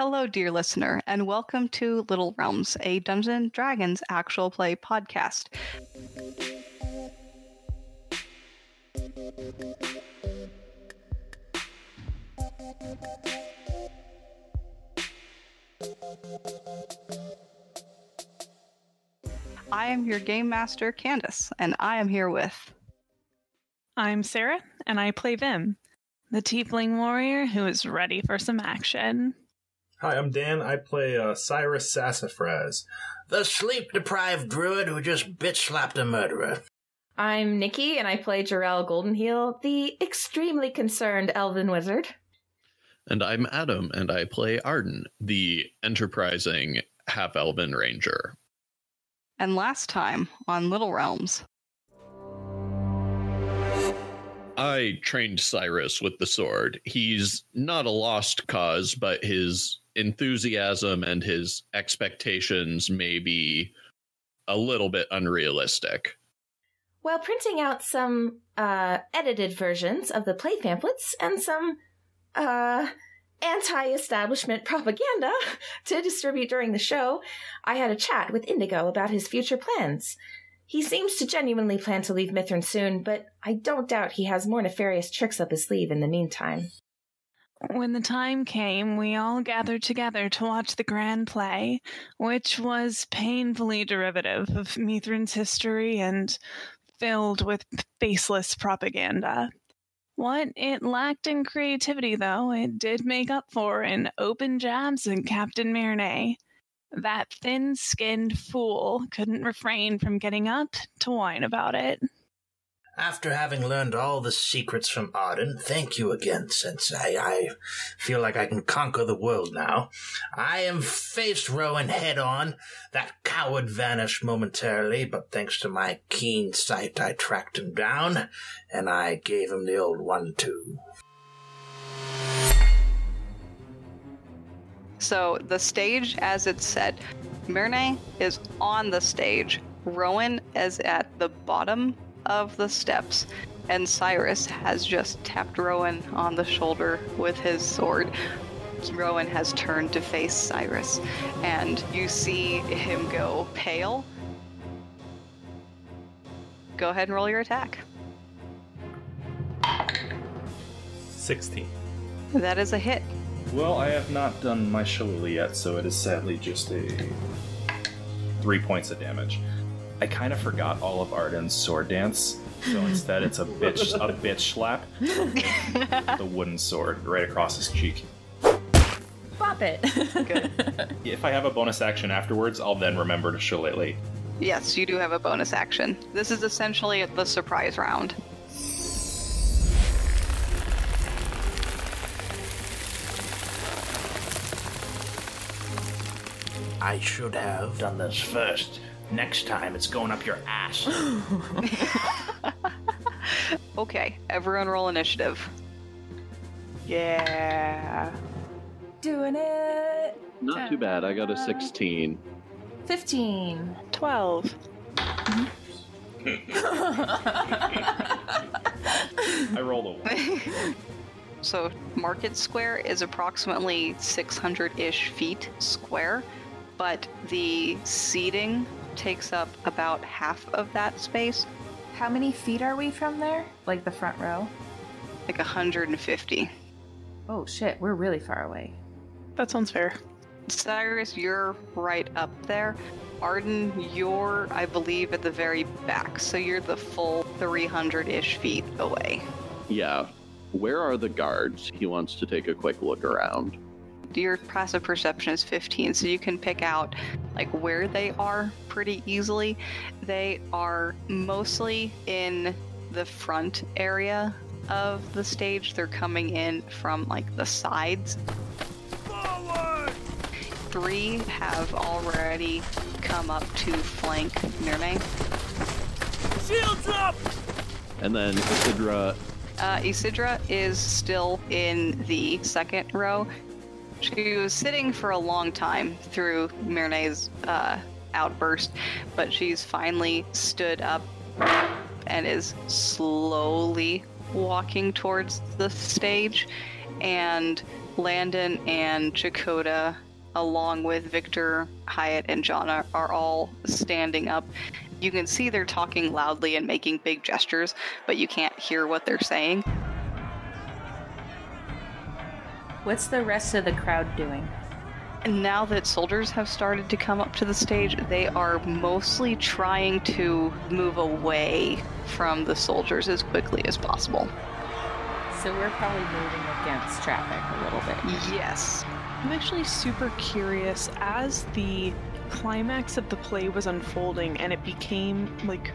Hello, dear listener, and welcome to Little Realms, a Dungeons Dragons actual play podcast. I am your game master, Candace, and I am here with... I'm Sarah, and I play Vim, the tiefling warrior who is ready for some action. Hi, I'm Dan. I play Cyrus Sassafras, the sleep-deprived druid who just bitch-slapped a murderer. I'm Nikki, and I play Jor-El Goldenheal, the extremely concerned elven wizard. And I'm Adam, and I play Arden, the enterprising half-elven ranger. And last time on Little Realms... I trained Cyrus with the sword. He's not a lost cause, but his enthusiasm and his expectations may be a little bit unrealistic. While printing out some edited versions of the play pamphlets and some anti-establishment propaganda to distribute during the show, I had a chat with Indigo about his future plans. He seems to genuinely plan to leave Mithrin soon, but I don't doubt he has more nefarious tricks up his sleeve in the meantime. When the time came, we all gathered together to watch the grand play, which was painfully derivative of Mithrin's history and filled with baseless propaganda. What it lacked in creativity, though, it did make up for in open jabs and Captain Mirnay. That thin-skinned fool couldn't refrain from getting up to whine about it. After having learned all the secrets from Arden, thank you again, Sensei. I feel like I can conquer the world now. I am faced Rowan head-on. That coward vanished momentarily, but thanks to my keen sight, I tracked him down, and I gave him the old 1-2. So the stage, as it's set, Mirnay is on the stage. Rowan is at the bottom of the steps, and Cyrus has just tapped Rowan on the shoulder with his sword. Rowan has turned to face Cyrus, and you see him go pale. Go ahead and roll your attack. 16. That is a hit. Well, I have not done my shillelagh yet, so it is sadly just a 3 points of damage. I kind of forgot all of Arden's sword dance, so instead it's a bitch slap with the wooden sword right across his cheek. Bop it. Good. If I have a bonus action afterwards, I'll then remember to shillelagh. Yes, you do have a bonus action. This is essentially the surprise round. I should have done this first. Next time, it's going up your ass. Okay, everyone roll initiative. Yeah. Doing it. Not too bad. I got a 16. 15. 12. I rolled a 1. So Market Square is approximately 600-ish feet square. But the seating takes up about half of that space. How many feet are we from there? Like the front row? Like 150. Oh shit, we're really far away. That sounds fair. Cyrus, you're right up there. Arden, you're, I believe, at the very back. So you're the full 300-ish feet away. Yeah. Where are the guards? He wants to take a quick look around. Your passive perception is 15, so you can pick out like where they are pretty easily. They are mostly in the front area of the stage. They're coming in from like the sides. Forward! 3 have already come up to flank Nermang. Shields up! And then Isidra. Isidra is still in the second row. She was sitting for a long time through Mirnay's outburst, but she's finally stood up and is slowly walking towards the stage and Landon and Jakoda, along with Victor, Hyatt, and Jana, are all standing up. You can see they're talking loudly and making big gestures, but you can't hear what they're saying. What's the rest of the crowd doing? And now that soldiers have started to come up to the stage, they are mostly trying to move away from the soldiers as quickly as possible. So we're probably moving against traffic a little bit. Yes. I'm actually super curious, as the climax of the play was unfolding and it became, like,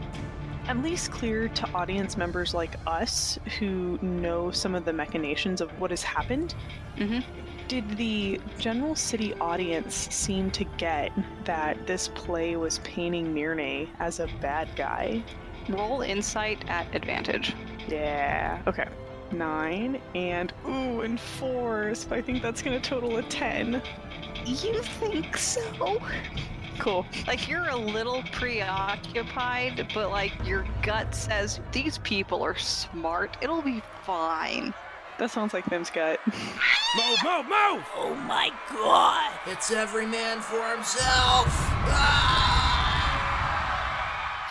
at least clear to audience members like us who know some of the machinations of what has happened, mm-hmm. Did the general city audience seem to get that this play was painting Mirnay as a bad guy? Roll insight at advantage. Yeah, okay. 9 and 4, so I think that's gonna total a 10. You think so? Cool. Like, you're a little preoccupied, but like your gut says these people are smart. It'll be fine. That sounds like Vim's gut. Move, move, move! Oh my god! It's every man for himself! Ah!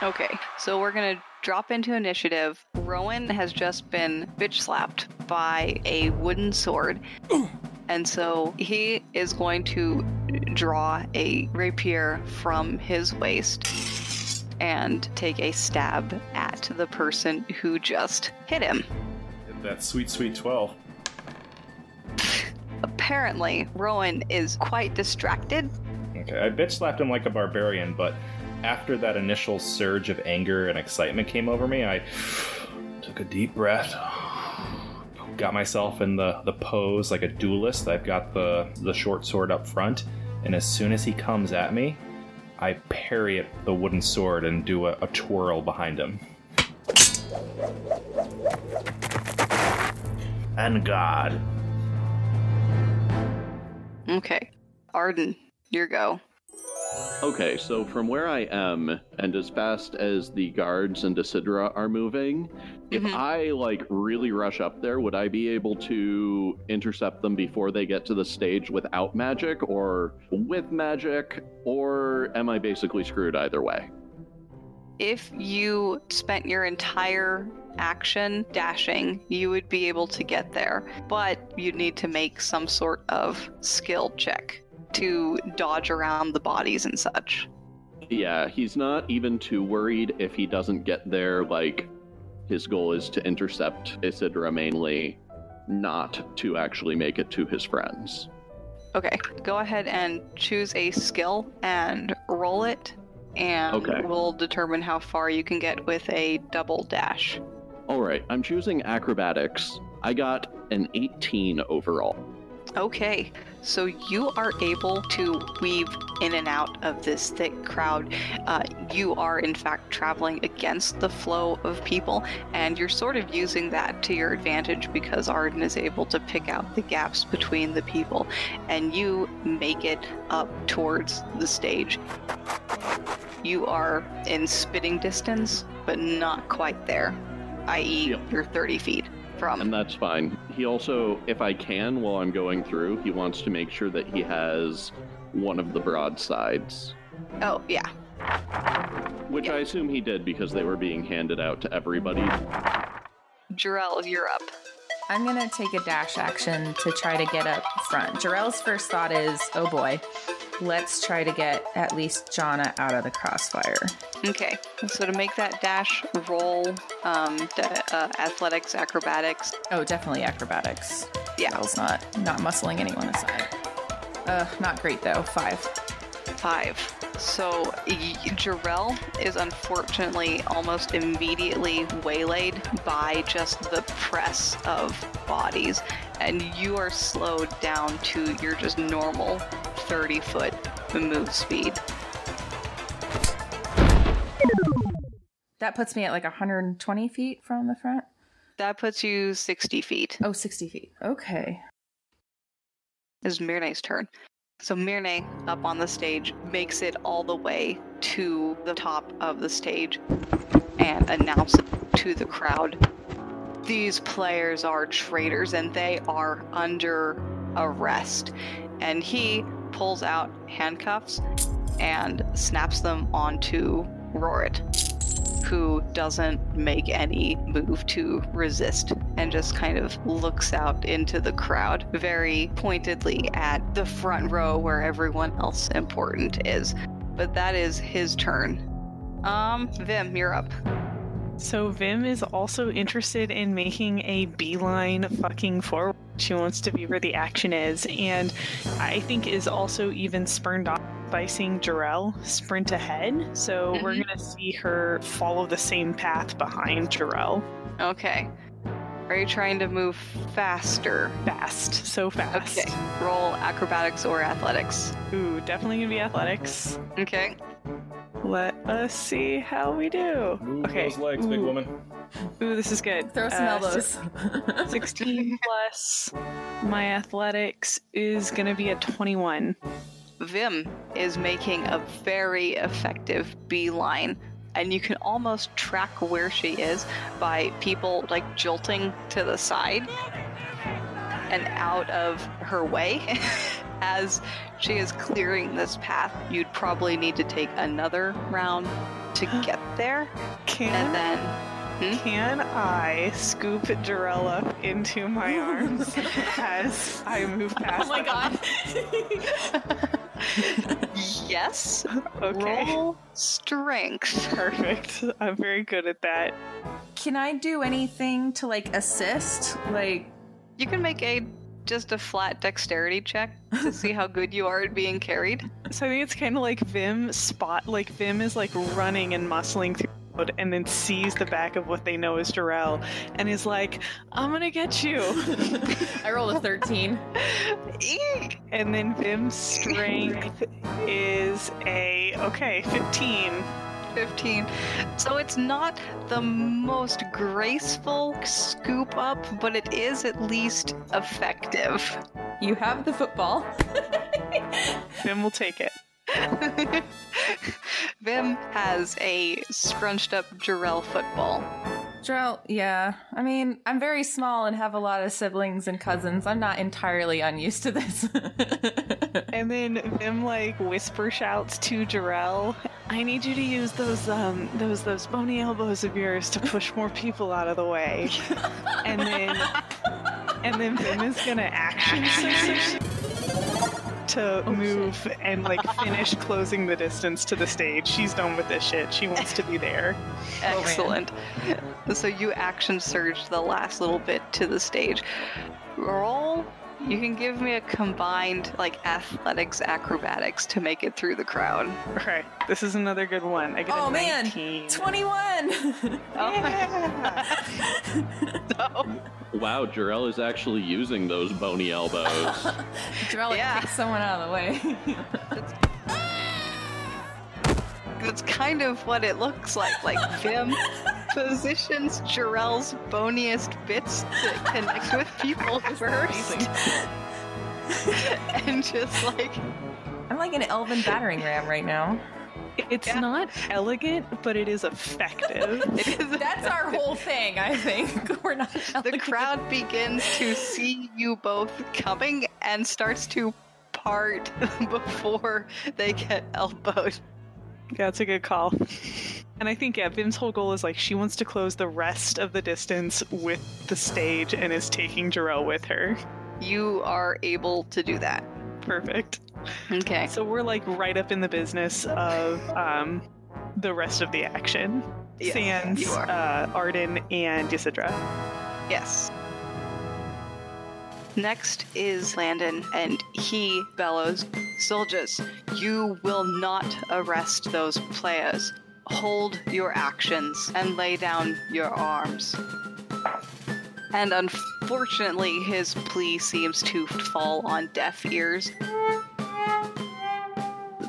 Okay, so we're gonna drop into initiative. Rowan has just been bitch slapped by a wooden sword. Ooh. And so he is going to draw a rapier from his waist and take a stab at the person who just hit him. That sweet, sweet 12. Apparently, Rowan is quite distracted. Okay, I bitch slapped him like a barbarian, but after that initial surge of anger and excitement came over me, I took a deep breath, got myself in the pose like a duelist. I've got the short sword up front, and as soon as he comes at me, I parry it with the wooden sword and do a twirl behind him. And God. Okay. Arden, your go. Okay, so from where I am, and as fast as the guards and Isidra are moving, mm-hmm. If I, really rush up there, would I be able to intercept them before they get to the stage without magic or with magic, or am I basically screwed either way? If you spent your entire action dashing, you would be able to get there, but you'd need to make some sort of skill check to dodge around the bodies and such. Yeah, he's not even too worried if he doesn't get there. His goal is to intercept Isidra mainly, not to actually make it to his friends. Okay, go ahead and choose a skill and roll it. And okay. We'll determine how far you can get with a double dash. All right, I'm choosing acrobatics. I got an 18 overall. Okay, so you are able to weave in and out of this thick crowd. You are, in fact, traveling against the flow of people, and you're sort of using that to your advantage because Arden is able to pick out the gaps between the people, and you make it up towards the stage. You are in spitting distance, but not quite there, i.e. Yep. You're 30 feet from. And that's fine. He also, if I can, while I'm going through, he wants to make sure that he has one of the broadsides. Oh, yeah. Which yeah. I assume he did because they were being handed out to everybody. Jor-El, you're up. I'm going to take a dash action to try to get up front. Jor-El's first thought is, oh boy, let's try to get at least Jana out of the crossfire. Okay, so to make that dash roll, athletics, acrobatics. Oh, definitely acrobatics. Yeah. Jor-El's not muscling anyone aside. Not great though, 5. So Jor-El is unfortunately almost immediately waylaid by just the press of bodies, and you are slowed down to your just normal 30-foot move speed. That puts me at 120 feet from the front? That puts you 60 feet. Oh, 60 feet. Okay. It's Mirnay's turn. So Mirnay, up on the stage, makes it all the way to the top of the stage and announces to the crowd, these players are traitors and they are under arrest. And he pulls out handcuffs and snaps them onto Rorit, who doesn't make any move to resist and just kind of looks out into the crowd very pointedly at the front row where everyone else important is. But that is his turn. Vim, you're up. So Vim is also interested in making a beeline fucking forward. She wants to be where the action is, and I think is also even spurned off by seeing Jor-El sprint ahead. So we're going to see her follow the same path behind Jor-El. Okay. Are you trying to move faster? Fast. So fast. Okay. Roll acrobatics or athletics. Ooh, definitely going to be athletics. Okay. Let us see how we do. Move those legs, big woman. Ooh, this is good. Throw some elbows. 16 plus my athletics is going to be a 21. Vim is making a very effective beeline, and you can almost track where she is by people like jolting to the side and out of her way. As she is clearing this path, you'd probably need to take another round to get there. Can I scoop Jor-El up into my arms as I move past? Oh my god. Yes. Okay. Roll strength. Perfect. I'm very good at that. Can I do anything to assist? You can make just a flat dexterity check to see how good you are at being carried. So I think it's kind of like Vim spot. Vim is running and muscling through the road and then sees the back of what they know is Jor-El and is like, I'm gonna get you. I rolled a 13. And then Vim's strength is a 15. So it's not the most graceful scoop up, but it is at least effective. You have the football. Vim will take it. Vim has a scrunched up Jor-El football. Jor-El, yeah. I mean, I'm very small and have a lot of siblings and cousins. I'm not entirely unused to this. And then Vim whisper shouts to Jor-El, I need you to use those bony elbows of yours to push more people out of the way. and then Vim is gonna action to move and finish closing the distance to the stage. She's done with this shit. She wants to be there. Excellent. Oh, so you action surge the last little bit to the stage. Roll. You can give me a combined, athletics, acrobatics to make it through the crowd. Okay, this is another good one. I get a 19. 21! Oh. Wow, Jor-El is actually using those bony elbows. Jor-El kicks someone out of the way. That's kind of what it looks like. Vim positions Jor-El's boniest bits to connect with people first. And just I'm an elven battering ram right now. It's not elegant, but it is effective. That's our whole thing, I think. We're not elegant. The crowd begins to see you both coming and starts to part before they get elbowed. Yeah, that's a good call. And I think, Vim's whole goal is she wants to close the rest of the distance with the stage and is taking Jor-El with her. You are able to do that. Perfect. Okay. So we're right up in the business of the rest of the action. Yes, Sans, Arden, and Isidra. Yes. Next is Landon, and he bellows, Soldiers, you will not arrest those players. Hold your actions and lay down your arms. And unfortunately, his plea seems to fall on deaf ears.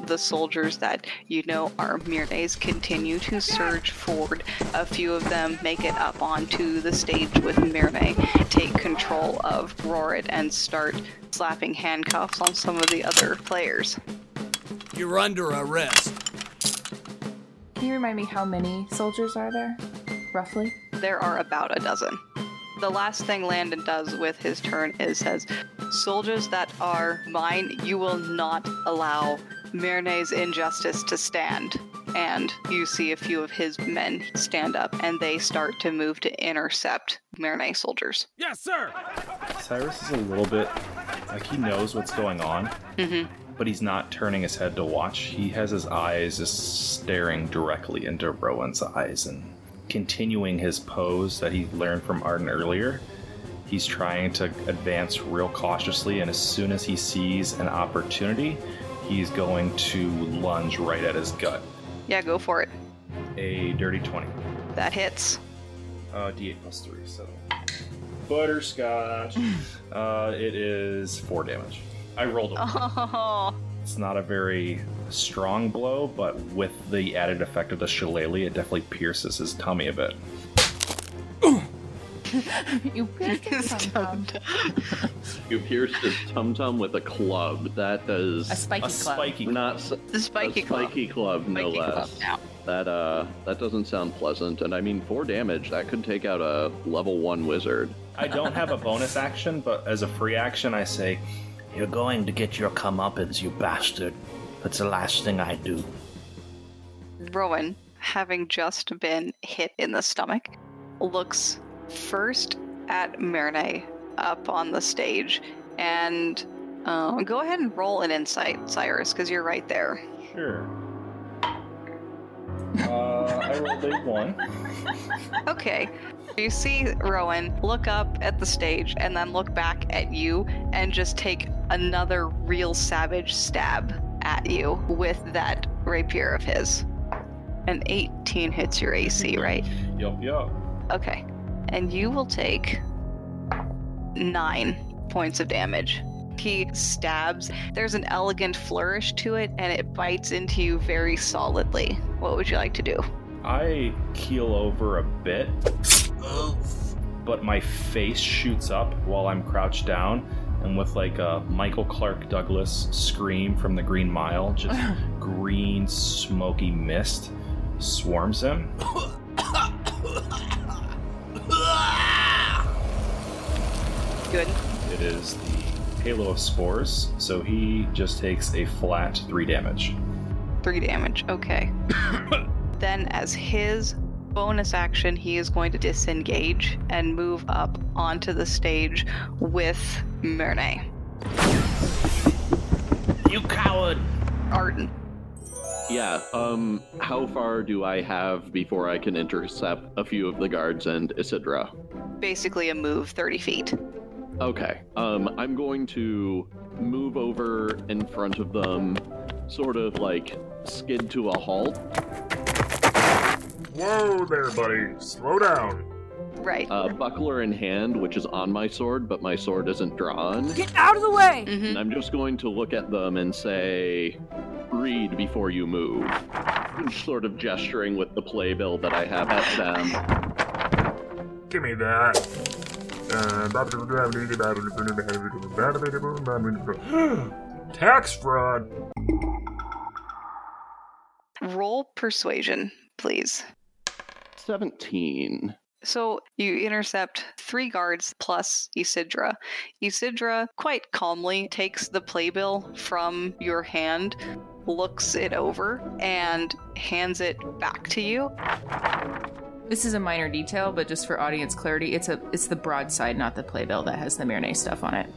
The soldiers that you know are Mirnays continue to surge forward. A few of them make it up onto the stage with Mirnay, take control of Rorit, and start slapping handcuffs on some of the other players. You're under arrest. Can you remind me how many soldiers are there, roughly? There are about a dozen. The last thing Landon does with his turn is says, soldiers that are mine, you will not allow Mirnay's injustice to stand. And you see a few of his men stand up, and they start to move to intercept Mirnay soldiers. Yes, sir! Cyrus is a little bit, like, he knows what's going on, but he's not turning his head to watch. He has his eyes just staring directly into Rowan's eyes, and continuing his pose that he learned from Arden earlier, he's trying to advance real cautiously, and as soon as he sees an opportunity, he's going to lunge right at his gut. Yeah, go for it. A dirty 20. That hits. D8 plus 3, so... Butterscotch. It is 4 damage. I rolled a one. It's not a very strong blow, but with the added effect of the shillelagh, it definitely pierces his tummy a bit. You pierced his tum-tum. You pierced his tum-tum with a club. That does... A spiky club, no less. That doesn't sound pleasant, and I mean 4 damage, that could take out a level 1 wizard. I don't have a bonus action, but as a free action I say, "You're going to get your comeuppance, you bastard. That's the last thing I do." Rowan, having just been hit in the stomach, looks first at Mirnay up on the stage, and go ahead and roll an insight, Cyrus, because you're right there. Sure. I rolled a 1. Okay. You see Rowan look up at the stage and then look back at you and just take another real savage stab at you with that rapier of his. An 18 hits your AC, right? Yup. Okay. And you will take 9 points of damage. He stabs. There's an elegant flourish to it, and it bites into you very solidly. What would you like to do? I keel over a bit, but my face shoots up while I'm crouched down, and with like a Michael Clark Douglas scream from the Green Mile, just green smoky mist swarms him. Good. It is the Halo of Spores, so he just takes a flat 3 damage. 3 damage, okay. Then as his bonus action, he is going to disengage and move up onto the stage with Mirnay. You coward! Arden. Yeah, how far do I have before I can intercept a few of the guards and Isidra? Basically a move 30 feet. Okay, I'm going to move over in front of them, sort of like skid to a halt. Whoa there, buddy. Slow down. Right. Buckler in hand, which is on my sword, but my sword isn't drawn. Get out of the way! Mm-hmm. And I'm just going to look at them and say, "Read before you move." I'm sort of gesturing with the playbill that I have at them. Give me that. Tax fraud. Roll persuasion, please. 17. So you intercept 3 guards plus Isidra. Isidra quite calmly takes the playbill from your hand, looks it over, and hands it back to you. This is a minor detail, but just for audience clarity, it's the broadside, not the playbill, that has the Mirnay stuff on it.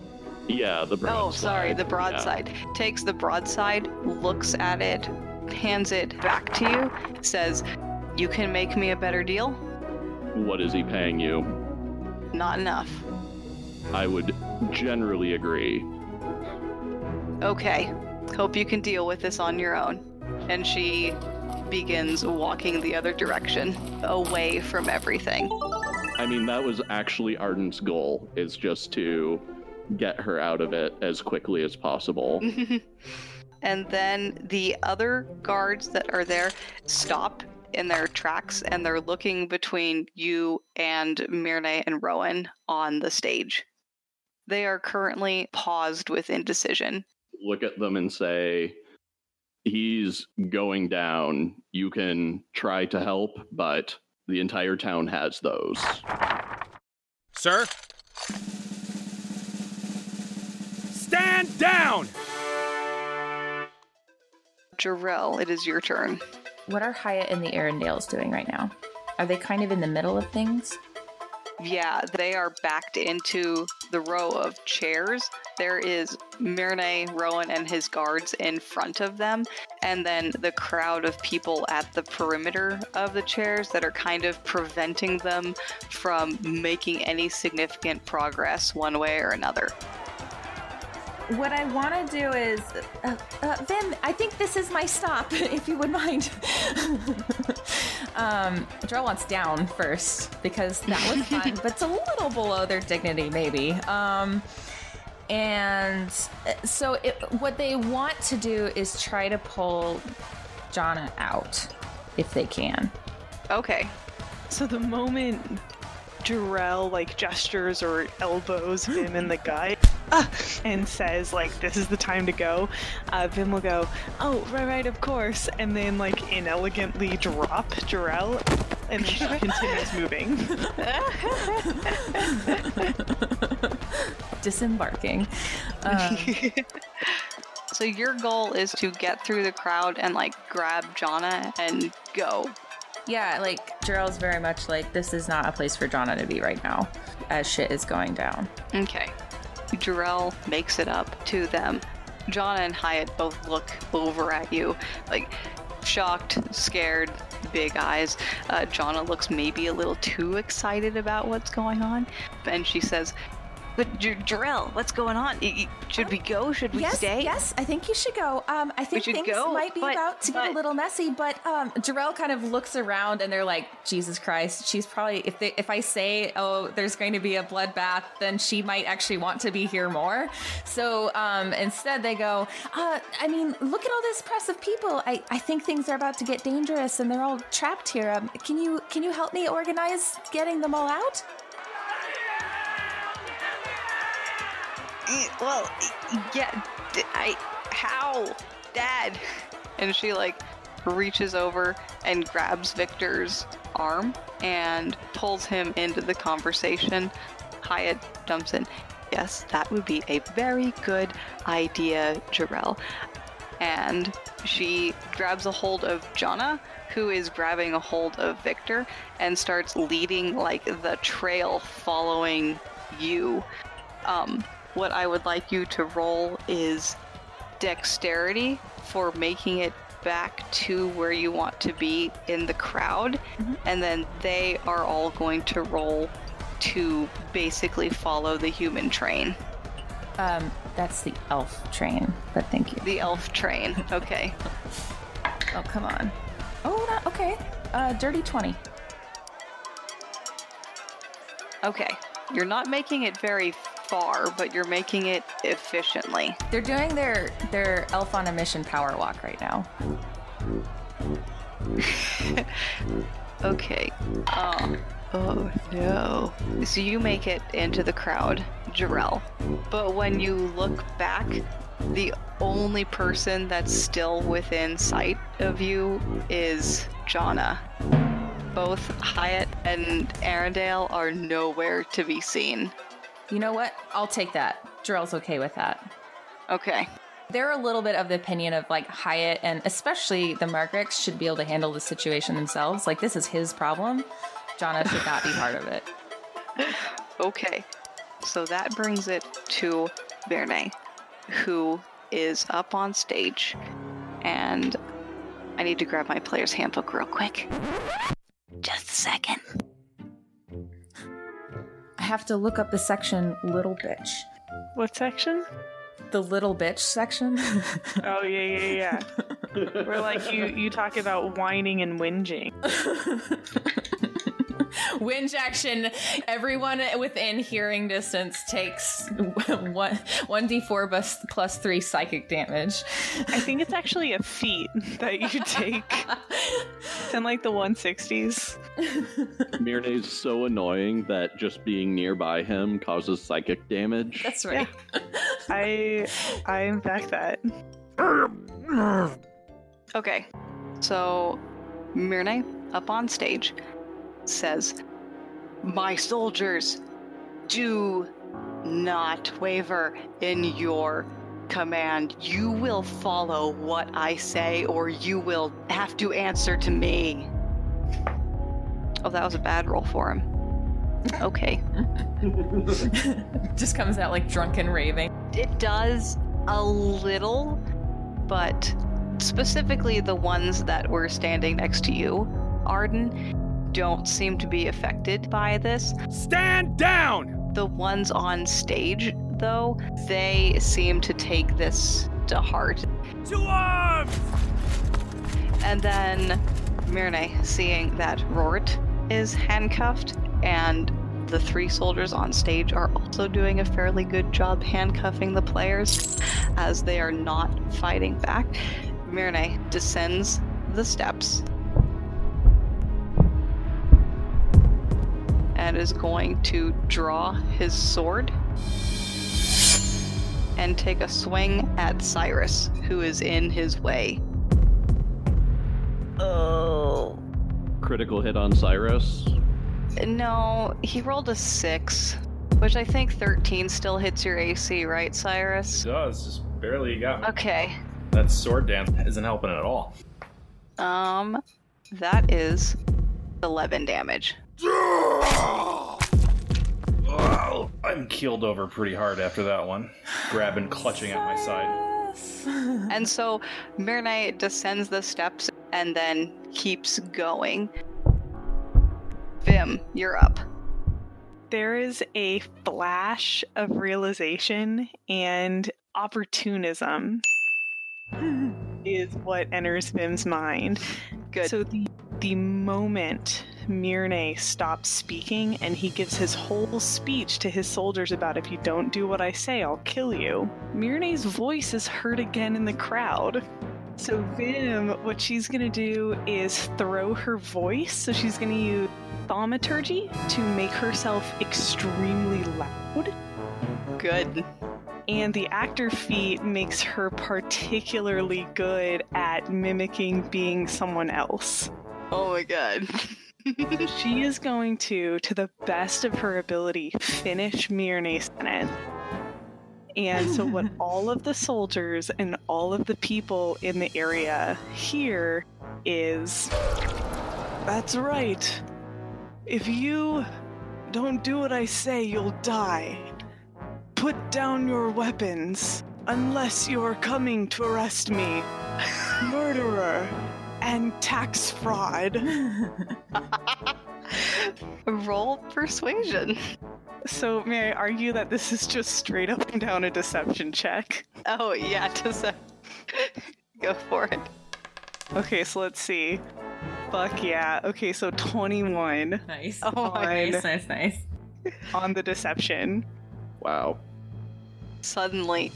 Yeah, the broadside. Oh, sorry, the broadside. Yeah. Takes the broadside, looks at it, hands it back to you, says, "You can make me a better deal?" What is he paying you? Not enough. I would generally agree. Okay. Hope you can deal with this on your own. And she begins walking the other direction, away from everything. I mean, that was actually Arden's goal, is just to get her out of it as quickly as possible. And then the other guards that are there stop in their tracks, and they're looking between you and Mirnay and Rowan on the stage. They are currently paused with indecision. Look at them and say, "He's going down. You can try to help, but the entire town has those." Sir? Stand down! Jor-El, it is your turn. What are Hyatt and the Arendales doing right now? Are they kind of in the middle of things? Yeah, they are backed into the row of chairs. There is Mirnay, Rowan, and his guards in front of them, and then the crowd of people at the perimeter of the chairs that are kind of preventing them from making any significant progress one way or another. What I want to do is... Vim, I think this is my stop, if you would mind. Jor-El wants down first, because that was fun, but it's a little below their dignity, maybe. And so what they want to do is try to pull Jana out, if they can. Okay. So the moment Jor-El, gestures or elbows Vim in the gut... and says, this is the time to go, Vim will go, oh, right, of course, and then, inelegantly drop Jor-El, and then she continues moving. Disembarking. So your goal is to get through the crowd and, grab Jana and go. Yeah, Jor-El's very much this is not a place for Jana to be right now, as shit is going down. Okay. Jor-El makes it up to them. Jana and Hyatt both look over at you, shocked, scared, big eyes. Jana looks maybe a little too excited about what's going on, and she says, but Jor-El, what's going on? Should we go? Should we stay? Yes, I think you should go. I think things might be about to get a little messy, but Jor-El kind of looks around and they're like, Jesus Christ, she's probably, if I say, oh, there's going to be a bloodbath, then she might actually want to be here more. So instead they go, look at all this press of people. I think things are about to get dangerous and they're all trapped here. Can you help me organize getting them all out? Well, yeah, how? Dad? And she, reaches over and grabs Victor's arm and pulls him into the conversation. Hyatt jumps in. Yes, that would be a very good idea, Jor-El. And she grabs a hold of Jana, who is grabbing a hold of Victor, and starts leading, the trail following you. What I would like you to roll is dexterity for making it back to where you want to be in the crowd. Mm-hmm. And then they are all going to roll to basically follow the human train. That's the elf train, but thank you. The elf train. Okay. Oh, come on. Oh, okay. Dirty 20. Okay. You're not making it very far, but you're making it efficiently. They're doing their elf on a mission power walk right now. Okay. Oh no. So you make it into the crowd, Jor-El. But when you look back, the only person that's still within sight of you is Jana. Both Hyatt and Arendelle are nowhere to be seen. You know what? I'll take that. Jor-El's okay with that. Okay. They're a little bit of the opinion of Hyatt and especially the Margrix should be able to handle the situation themselves. This is his problem. Jana should not be part of it. Okay. So that brings it to Mirnay, who is up on stage. And I need to grab my player's handbook real quick. Just a second. Have to look up the section Little Bitch. What section? The Little Bitch section. Oh, yeah. Where you talk about whining and whinging. Whinge action. Everyone within hearing distance takes 1d4 plus 3 psychic damage. I think it's actually a feat that you take. It's in the 160s. Mirnay's so annoying that just being nearby him causes psychic damage. That's right. Yeah. I am back that. Okay. So Mirnay up on stage says, my soldiers, do not waver in your command. You will follow what I say, or you will have to answer to me. Oh, that was a bad roll for him. Okay. Just comes out like drunken raving. It does a little, but specifically the ones that were standing next to you, Arden, don't seem to be affected by this. Stand down! The ones on stage, though, they seem to take this to heart. To arms! And then Mirnay, seeing that Rorit is handcuffed, and the three soldiers on stage are also doing a fairly good job handcuffing the players as they are not fighting back. Mirnay descends the steps and is going to draw his sword and take a swing at Cyrus, who is in his way. Oh. Critical hit on Cyrus? No, he rolled a 6, which I think 13 still hits your AC, right, Cyrus? It does, just barely got me. Okay. That sword dance isn't helping at all. That is 11 damage. Oh, I'm keeled over pretty hard after that one. Grabbing, clutching at my side. And so Mirnay descends the steps and then keeps going. Vim, you're up. There is a flash of realization, and opportunism is what enters Vim's mind. Good. So the moment Mirnay stops speaking and he gives his whole speech to his soldiers about, if you don't do what I say, I'll kill you, Mirnay's voice is heard again in the crowd. So Vim, what she's going to do is throw her voice. So she's going to use thaumaturgy to make herself extremely loud. Good. And the actor feat makes her particularly good at mimicking being someone else. Oh my god. She is going to the best of her ability, finish Mirnay's sentence. And so what all of the soldiers and all of the people in the area hear is, that's right. If you don't do what I say, you'll die. Put down your weapons, unless you're coming to arrest me. Murderer and tax fraud. Roll persuasion. So may I argue that this is just straight up and down a deception check? Oh, yeah, go for it. Okay, so let's see. Fuck yeah. Okay, so 21. Nice. Oh, nice. On the deception. Wow. Suddenly,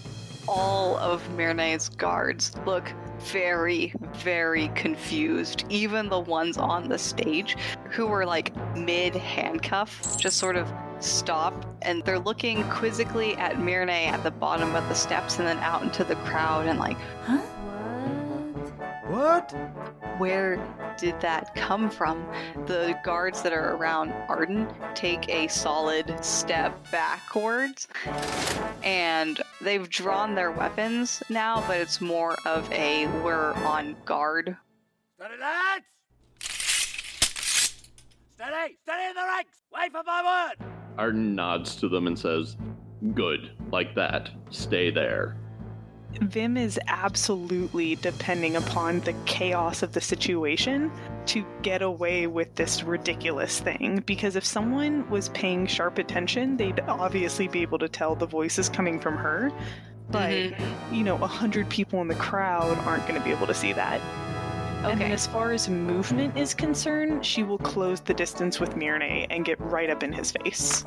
all of Mirnay's guards look very, very confused. Even the ones on the stage who were like mid-handcuff just sort of stop, and they're looking quizzically at Mirnay at the bottom of the steps and then out into the crowd and like, huh? What? Where did that come from? The guards that are around Arden take a solid step backwards, and they've drawn their weapons now, but it's more of a we're on guard. Steady, lads! Steady in the ranks! Wait for my word! Arden nods to them and says, good, like that, stay there. Vim is absolutely depending upon the chaos of the situation to get away with this ridiculous thing, because if someone was paying sharp attention, they'd obviously be able to tell the voices coming from her, but, you know, 100 people in the crowd aren't going to be able to see that. Okay. And then as far as movement is concerned, she will close the distance with Mirnay and get right up in his face.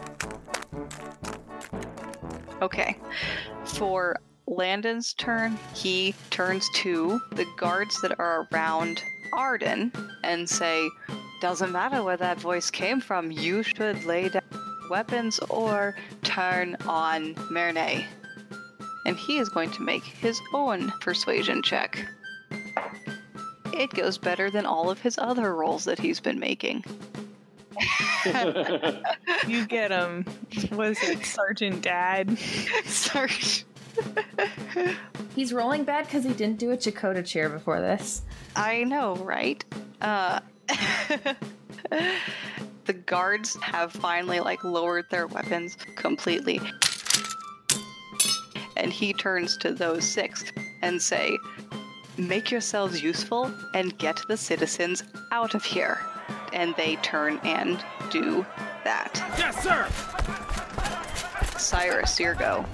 Okay. For Landon's turn, he turns to the guards that are around Arden and say, doesn't matter where that voice came from, you should lay down weapons or turn on Mirnay. And he is going to make his own persuasion check. It goes better than all of his other rolls that he's been making. You get him. What is it, Sergeant Dad? Sergeant. He's rolling bad because he didn't do a Jakoda cheer before this. I know, right? The guards have finally, lowered their weapons completely. And he turns to those six and say, "Make yourselves useful and get the citizens out of here." And they turn and do that. Yes, sir! Cyrus, your go.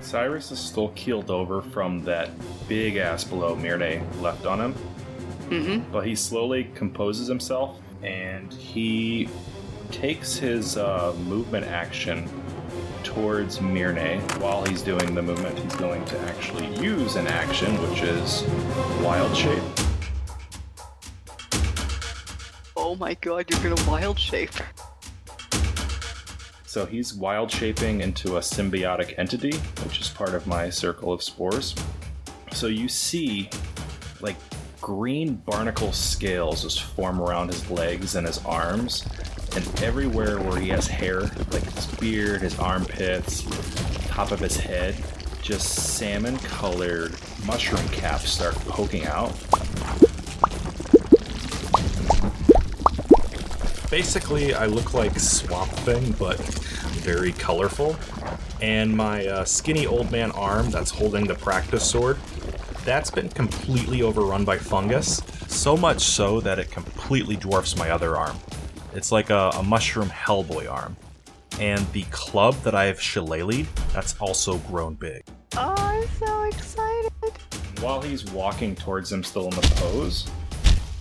Cyrus is still keeled over from that big-ass blow Mirnay left on him. Mm-hmm. But he slowly composes himself, and he takes his movement action towards Mirnay. While he's doing the movement, he's going to actually use an action, which is Wild Shape. Oh my god, you're going to Wild Shape. So he's Wild Shaping into a symbiotic entity, which is part of my circle of spores. So you see, green barnacle scales just form around his legs and his arms, and everywhere where he has hair, his beard, his armpits, top of his head, just salmon-colored mushroom caps start poking out. Basically, I look like Swamp Thing, but very colorful. And my skinny old man arm that's holding the practice sword, that's been completely overrun by fungus, so much so that it completely dwarfs my other arm. It's like a mushroom Hellboy arm. And the club that I have shillelagh'd, that's also grown big. Oh, I'm so excited! While he's walking towards him still in the pose,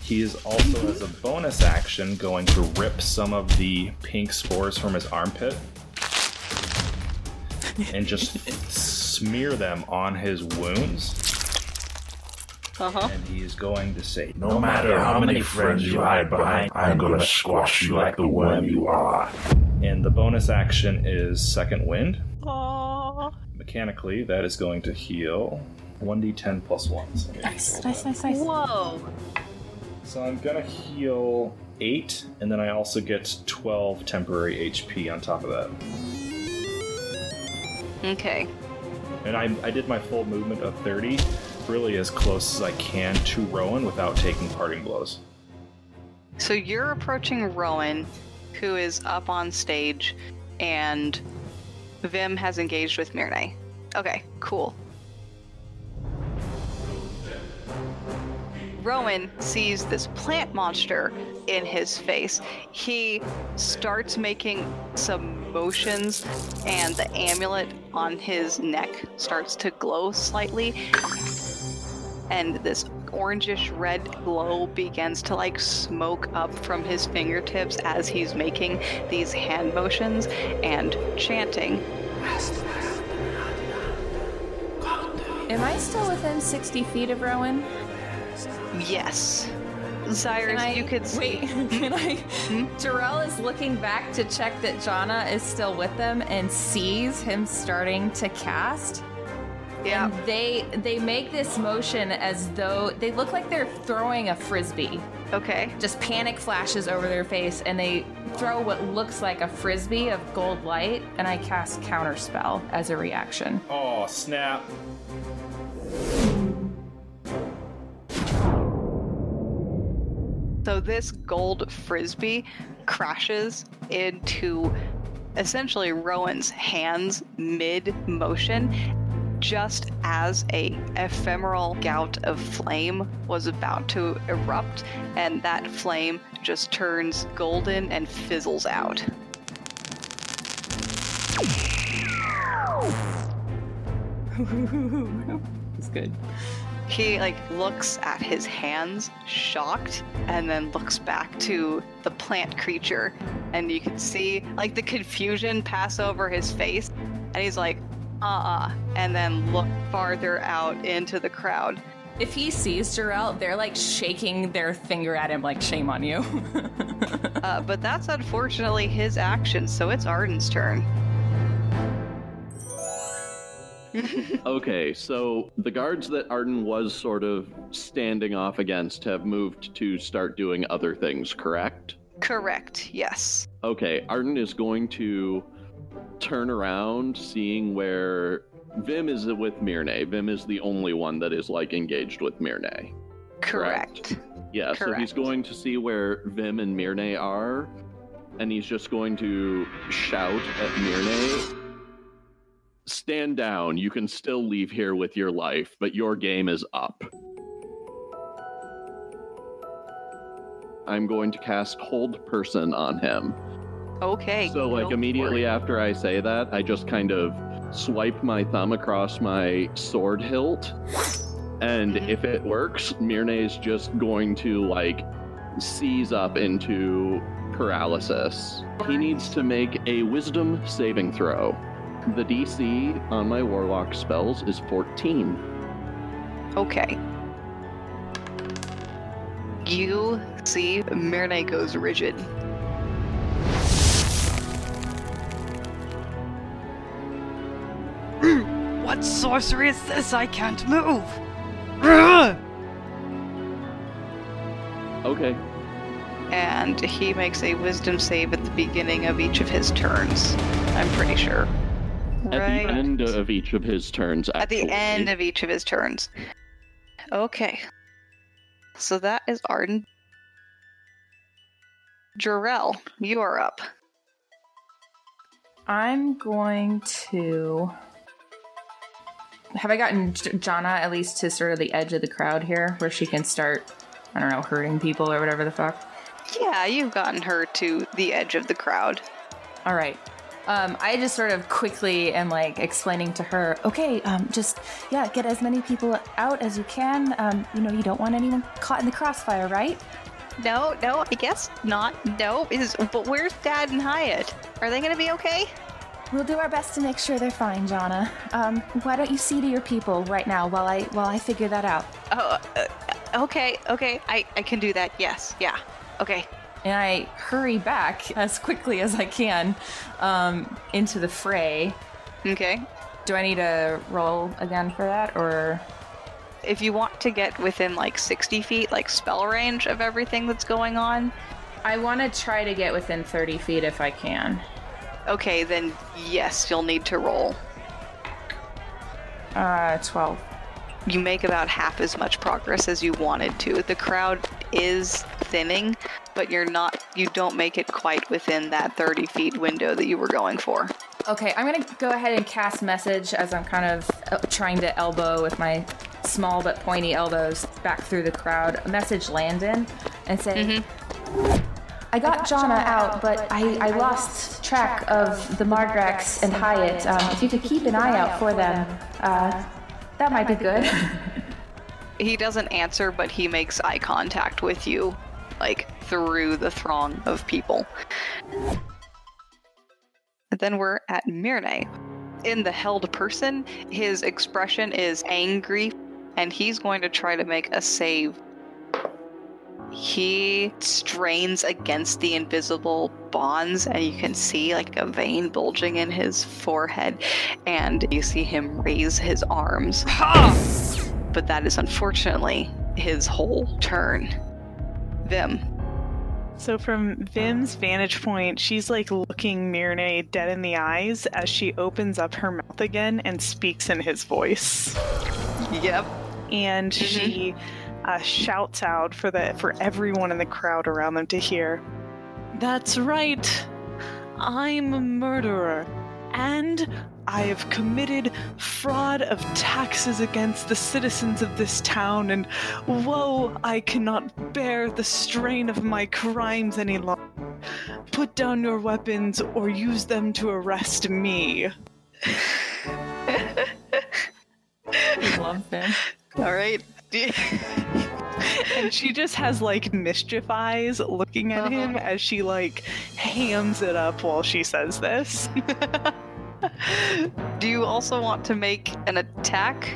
he is also, as a bonus action, going to rip some of the pink spores from his armpit and just smear them on his wounds. Uh-huh. And he is going to say, "No matter how many friends you hide behind, I'm going to squash you like the worm you are." And the bonus action is Second Wind. Aww. Mechanically, that is going to heal 1d10 plus 1. So nice. Whoa. So I'm going to heal 8, and then I also get 12 temporary HP on top of that. Okay. And I did my full movement of 30. Really as close as I can to Rowan without taking parting blows. So you're approaching Rowan, who is up on stage, and Vim has engaged with Mirnay. Okay, cool. Rowan sees this plant monster in his face. He starts making some motions, and the amulet on his neck starts to glow slightly. And this orangish-red glow begins to, smoke up from his fingertips as he's making these hand motions and chanting. Am I still within 60 feet of Rowan? Yes. Cyrus, you could see. Wait, can I? Jor-El is looking back to check that Jana is still with them and sees him starting to cast. Yeah. And they make this motion as though they look like they're throwing a frisbee. Okay. Just panic flashes over their face, and they throw what looks like a frisbee of gold light, and I cast Counterspell as a reaction. Oh, snap. So this gold frisbee crashes into essentially Rowan's hands mid-motion, just as a ephemeral gout of flame was about to erupt, and that flame just turns golden and fizzles out. That's good. He looks at his hands, shocked, and then looks back to the plant creature, and you can see the confusion pass over his face, and he's like, and then look farther out into the crowd. If he sees Jor-El, they're shaking their finger at him shame on you. But that's unfortunately his action, so it's Arden's turn. Okay, so the guards that Arden was sort of standing off against have moved to start doing other things, correct? Correct, yes. Okay, Arden is going to turn around, seeing where Vim is with Mirnay. Vim is the only one that is, like, engaged with Mirnay. Correct. Yeah, correct. So he's going to see where Vim and Mirnay are, and he's just going to shout at Mirnay, "Stand down, you can still leave here with your life, but your game is up." I'm going to cast Hold Person on him. Okay. So, like, immediately after I say that, I just kind of swipe my thumb across my sword hilt. And if it works, Mirnay's just going to, like, seize up into paralysis. He needs to make a Wisdom saving throw. The DC on my Warlock spells is 14. Okay. You see Mirnay goes rigid. What sorcery is this? I can't move. Okay. And he makes a Wisdom save at the beginning of each of his turns, I'm pretty sure. At the end of each of his turns, actually. At the end of each of his turns. Okay. So that is Arden. Jor-El, you are up. I'm going to... Have I gotten Jana at least to sort of the edge of the crowd here, where she can start, I don't know, hurting people or whatever the fuck? Yeah, you've gotten her to the edge of the crowd. All right. I just sort of quickly am, like, explaining to her, okay, get as many people out as you can. You don't want anyone caught in the crossfire, right? No, I guess not. No, but where's Dad and Hyatt? Are they going to be okay? We'll do our best to make sure they're fine, Jana. Why don't you see to your people right now while I figure that out? Oh, okay, I can do that, yes, yeah, okay. And I hurry back as quickly as I can into the fray. Okay. Do I need to roll again for that, or...? If you want to get within, like, 60 feet, like, spell range of everything that's going on... I want to try to get within 30 feet if I can. Okay, then yes, you'll need to roll. 12. You make about half as much progress as you wanted to. The crowd is thinning, but you don't make it quite within that 30 feet window that you were going for. Okay, I'm going to go ahead and cast Message as I'm kind of trying to elbow with my small but pointy elbows back through the crowd. Message Landon and say, I got Jana out, but I lost track of the Margrax and Hyatt. If you could keep an eye out for them, that might be good. He doesn't answer, but he makes eye contact with you, like, through the throng of people. And then we're at Mirnay. In the held person, his expression is angry, and he's going to try to make a save. He strains against the invisible bonds, and you can see, like, a vein bulging in his forehead, and you see him raise his arms. Ha! But that is, unfortunately, his whole turn. Vim. So from Vim's vantage point, she's, like, looking Mirnay dead in the eyes as she opens up her mouth again and speaks in his voice. Yep. And she... shouts out for everyone in the crowd around them to hear. That's right. I'm a murderer, and I have committed fraud of taxes against the citizens of this town, and woe, I cannot bear the strain of my crimes any longer. Put down your weapons or use them to arrest me. I love them. All right. And she just has, like, mischief eyes looking at him as she, like, hams it up while she says this. Do you also want to make an attack?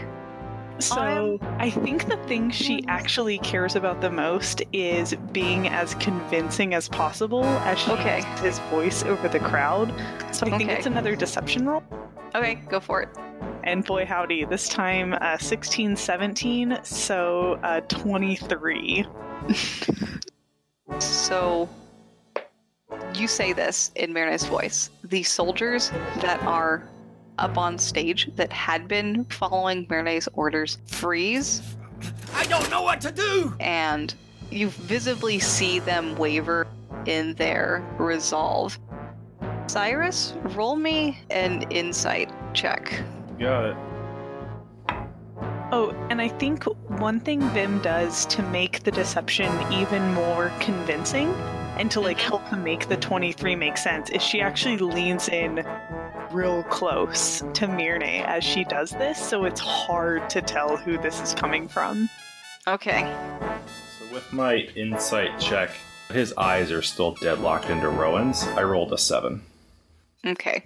So I think the thing she actually cares about the most is being as convincing as possible as she has his voice over the crowd. So I think it's another deception roll. Okay, go for it. And boy howdy, this time 16, 17, so 23. So you say this in Mirnay's voice, the soldiers that are up on stage that had been following Mirnay's orders freeze. I don't know what to do! And you visibly see them waver in their resolve. Cyrus, roll me an insight check. Got it. Oh, and I think one thing Vim does to make the deception even more convincing and to like help them make the 23 make sense is she actually leans in real close to Mirnay as she does this, so it's hard to tell who this is coming from. Okay. So with my insight check, his eyes are still deadlocked into Rowan's. I rolled a 7. Okay.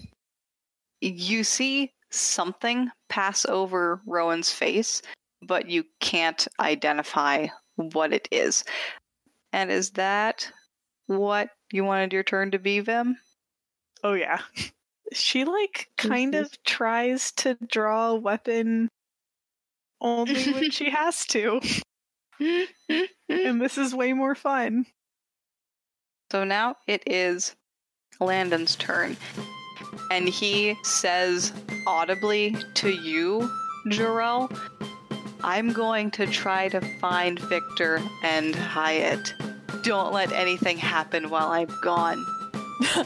You see something pass over Rowan's face, but you can't identify what it is. And is that what you wanted your turn to be, Vim? Oh, yeah. She, like, kind of tries to draw a weapon only when she has to. And this is way more fun. So now it is Landon's turn. And he says audibly to you, Jor-El, I'm going to try to find Victor and Hyatt. Don't let anything happen while I'm gone.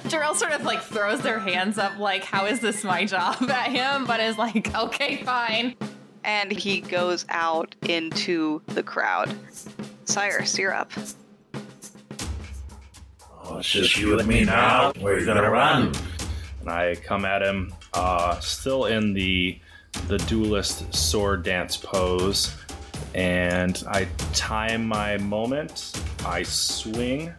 Jor-El sort of like throws their hands up like, how is this my job, at him, but is like, okay, fine. And he goes out into the crowd. Cyrus, you're up. Oh, it's just you and me now. Where are you gonna run? And I come at him, still in the duelist sword dance pose, and I time my moment. I swing.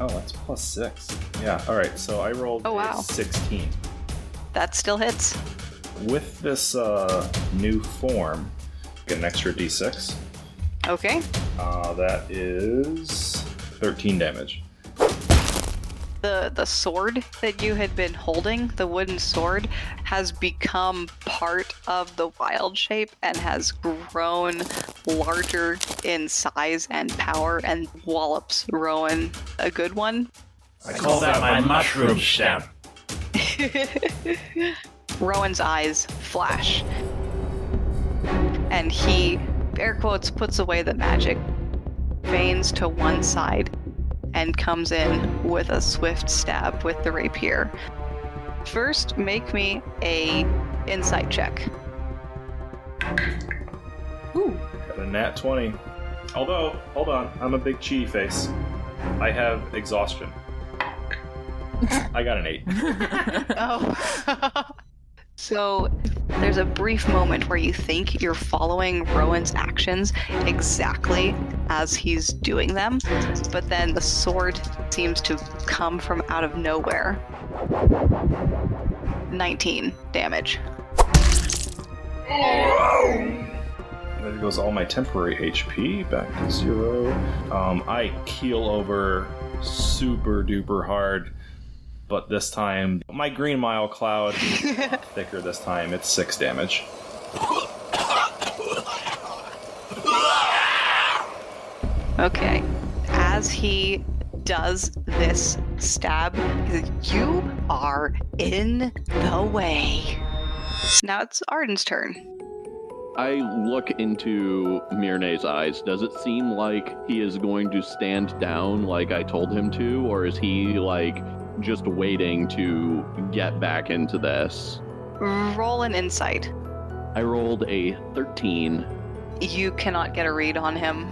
Oh, that's +6. Yeah, all right, so I rolled a 16. That still hits. With this new form, get an extra d6. Okay. That is 13 damage. The sword that you had been holding, the wooden sword, has become part of the wild shape and has grown larger in size and power and wallops Rowan a good one. I call that my mushroom stamp. Rowan's eyes flash. And he, air quotes, puts away the magic, veins to one side, and comes in with a swift stab with the rapier. First, make me a insight check. Ooh. Got a nat 20. Although, hold on, I'm a big chi face. I have exhaustion. I got an 8. Oh. So there's a brief moment where you think you're following Rowan's actions exactly as he's doing them, but then the sword seems to come from out of nowhere. 19 damage. Whoa! There goes all my temporary HP, back to 0. I keel over super duper hard. But this time, my Green Mile Cloud is a lot thicker this time. It's 6 damage. Okay. As he does this stab, he's like, you are in the way. Now it's Arden's turn. I look into Mirnay's eyes. Does it seem like he is going to stand down like I told him to? Or is he like just waiting to get back into this? Roll an insight. I rolled a 13. You cannot get a read on him,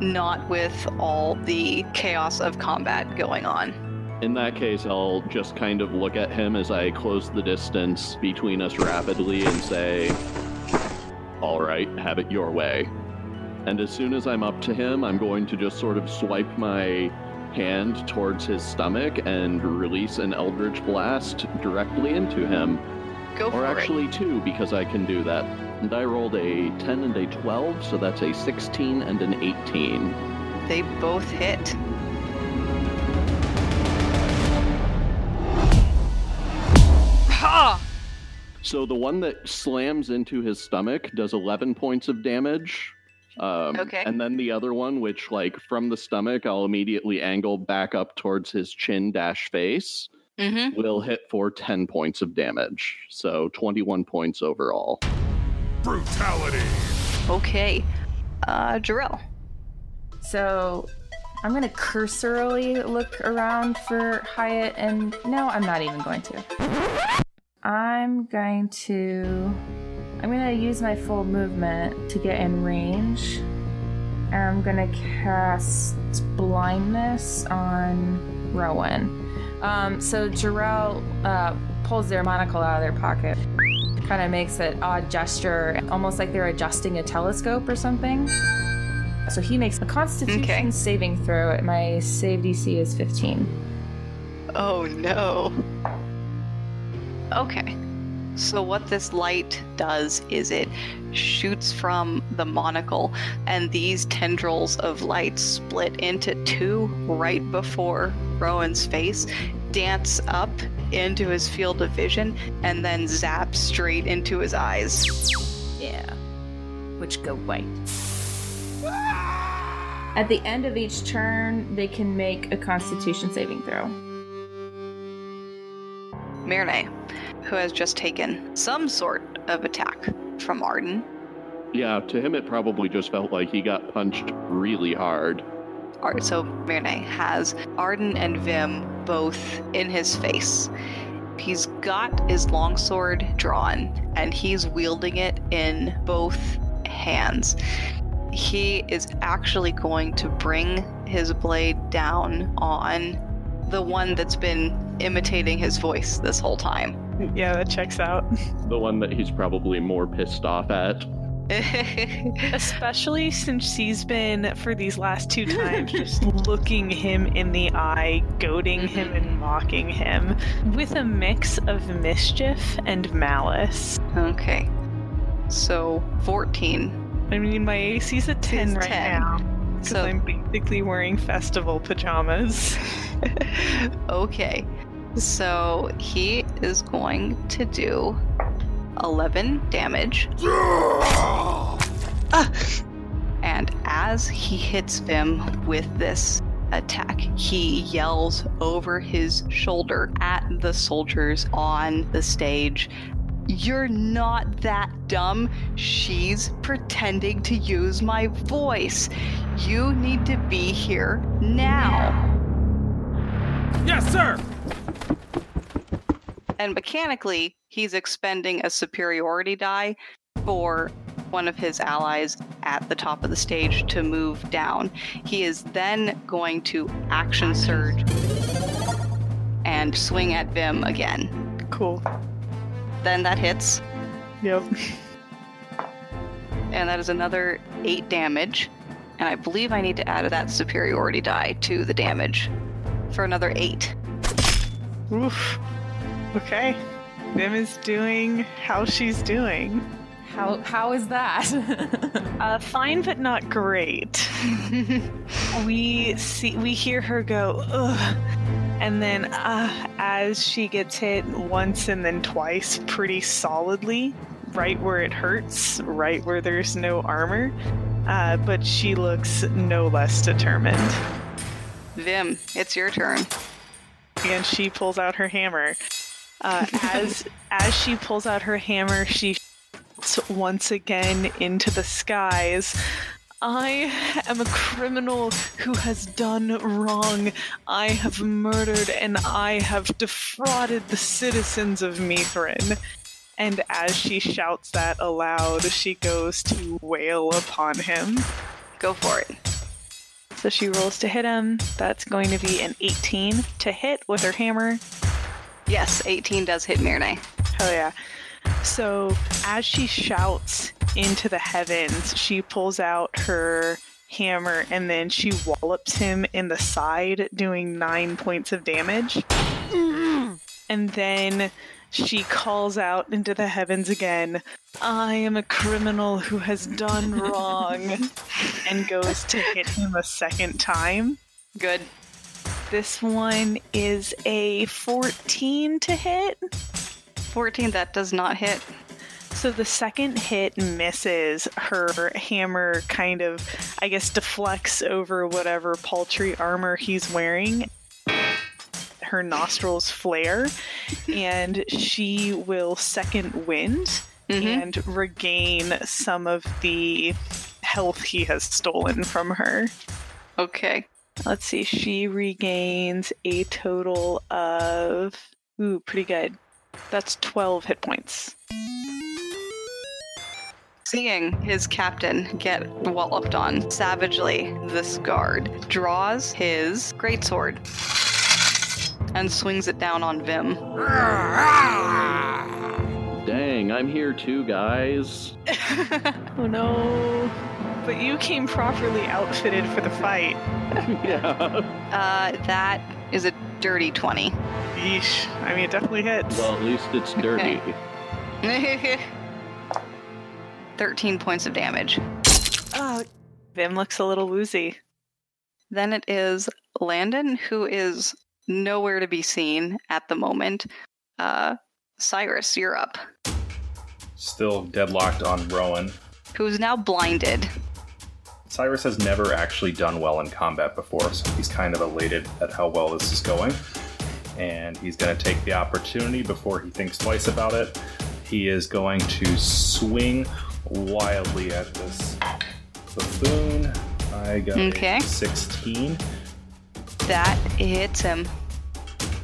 not with all the chaos of combat going on. In that case, I'll just kind of look at him as I close the distance between us rapidly and say, all right, have it your way. And as soon as I'm up to him, I'm going to just sort of swipe my hand towards his stomach and release an Eldritch Blast directly into him. Go for it. Or actually 2, because I can do that. And I rolled a 10 and a 12, so that's a 16 and an 18. They both hit. Ha! So the one that slams into his stomach does 11 points of damage. Okay. And then the other one, which like from the stomach, I'll immediately angle back up towards his chin dash face. Mm-hmm. Will hit for 10 points of damage. So 21 points overall. Brutality. Okay. Jor-El. So I'm going to cursorily look around for Hyatt, and no, I'm not even going to. I'm going to use my full movement to get in range. I'm going to cast Blindness on Rowan. So Jor-El pulls their monocle out of their pocket, kind of makes an odd gesture, almost like they're adjusting a telescope or something. So he makes a Constitution saving throw. My save DC is 15. Oh no. Okay. So what this light does is it shoots from the monocle, and these tendrils of light split into two right before Rowan's face, dance up into his field of vision, and then zap straight into his eyes. Yeah. Which go white. At the end of each turn, they can make a Constitution saving throw. Mirnay, who has just taken some sort of attack from Arden. Yeah, to him it probably just felt like he got punched really hard. So Mirnay has Arden and Vim both in his face. He's got his longsword drawn, and he's wielding it in both hands. He is actually going to bring his blade down on the one that's been imitating his voice this whole time. Yeah, that checks out. The one that he's probably more pissed off at. Especially since she's been, for these last two times, just looking him in the eye, goading him and mocking him with a mix of mischief and malice. Okay. So 14. I mean, my AC's a 10 right now, because I'm basically wearing festival pajamas. Okay. So he is going to do 11 damage. And as he hits Vim with this attack, he yells over his shoulder at the soldiers on the stage, "You're not that dumb. She's pretending to use my voice. You need to be here now." Yes, sir! And mechanically, he's expending a superiority die for one of his allies at the top of the stage to move down. He is then going to action surge and swing at Vim again. Cool. Then that hits. Yep. And that is another 8 damage. And I believe I need to add that superiority die to the damage for another 8. Oof. Okay. Vim is doing how she's doing. How is that? Fine, but not great. We hear her go, "Ugh," and then as she gets hit once and then twice, pretty solidly, right where it hurts, right where there's no armor. But she looks no less determined. Vim, it's your turn. And she pulls out her hammer. As she pulls out her hammer, she shoots once again into the skies. "I am a criminal who has done wrong. I have murdered and I have defrauded the citizens of Mithrin." And as she shouts that aloud, she goes to wail upon him. Go for it. So she rolls to hit him. That's going to be an 18 to hit with her hammer. Yes, 18 does hit Mirnay. Hell yeah. So as she shouts into the heavens, she pulls out her hammer and then she wallops him in the side, doing 9 points of damage. Mm-hmm. And then she calls out into the heavens again, "I am a criminal who has done wrong," and goes to hit him a second time. Good. This one is a 14 to hit. 14, that does not hit. So the second hit misses. Her hammer kind of, I guess, deflects over whatever paltry armor he's wearing. Her nostrils flare, and she will second wind and regain some of the health he has stolen from her. Okay. Let's see. She regains a total of... Ooh, pretty good. That's 12 hit points. Seeing his captain get walloped on savagely, this guard draws his greatsword and swings it down on Vim. Dang, I'm here too, guys. Oh no. But you came properly outfitted for the fight. Yeah. That is a dirty 20. Yeesh. I mean, it definitely hits. Well, at least it's dirty. Okay. 13 points of damage. Oh, Vim looks a little woozy. Then it is Landon, who is nowhere to be seen at the moment. Cyrus, you're up. Still deadlocked on Rowan, who's now blinded. Cyrus has never actually done well in combat before, so he's kind of elated at how well this is going. And he's going to take the opportunity before he thinks twice about it. He is going to swing wildly at this buffoon. I got a 16. That hits him.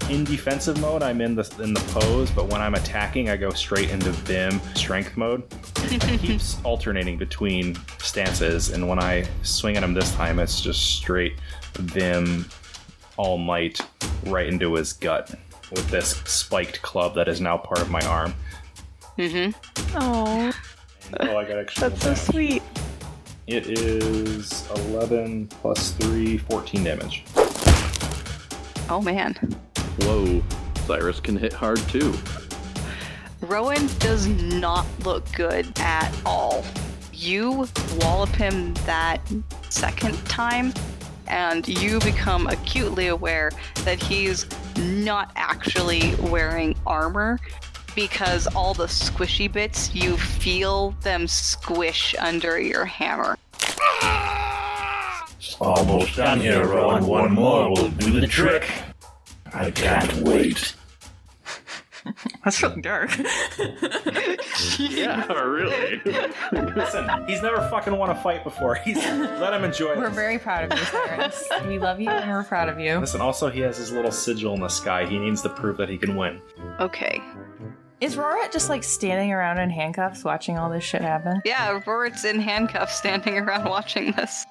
In defensive mode, I'm in the pose, but when I'm attacking, I go straight into Vim strength mode. It keeps alternating between stances, and when I swing at him this time, it's just straight Vim all might right into his gut with this spiked club that is now part of my arm. Mm-hmm. Oh. Oh, I got extra. That's so sweet. It is 11 plus 3, 14 damage. Oh, man. Whoa, Cyrus can hit hard too. Rowan does not look good at all. You wallop him that second time, and you become acutely aware that he's not actually wearing armor because all the squishy bits, you feel them squish under your hammer. Almost done here, Rowan. One more will do the trick. I can't wait. That's so dark. Yeah, really. Listen, he's never fucking won a fight before. Let him enjoy it. We're very proud of you, Cyrus. We love you and we're proud of you. Listen, also, he has his little sigil in the sky. He needs to prove that he can win. Okay. Is Rorit just, like, standing around in handcuffs watching all this shit happen? Yeah, Rorit's in handcuffs standing around watching this.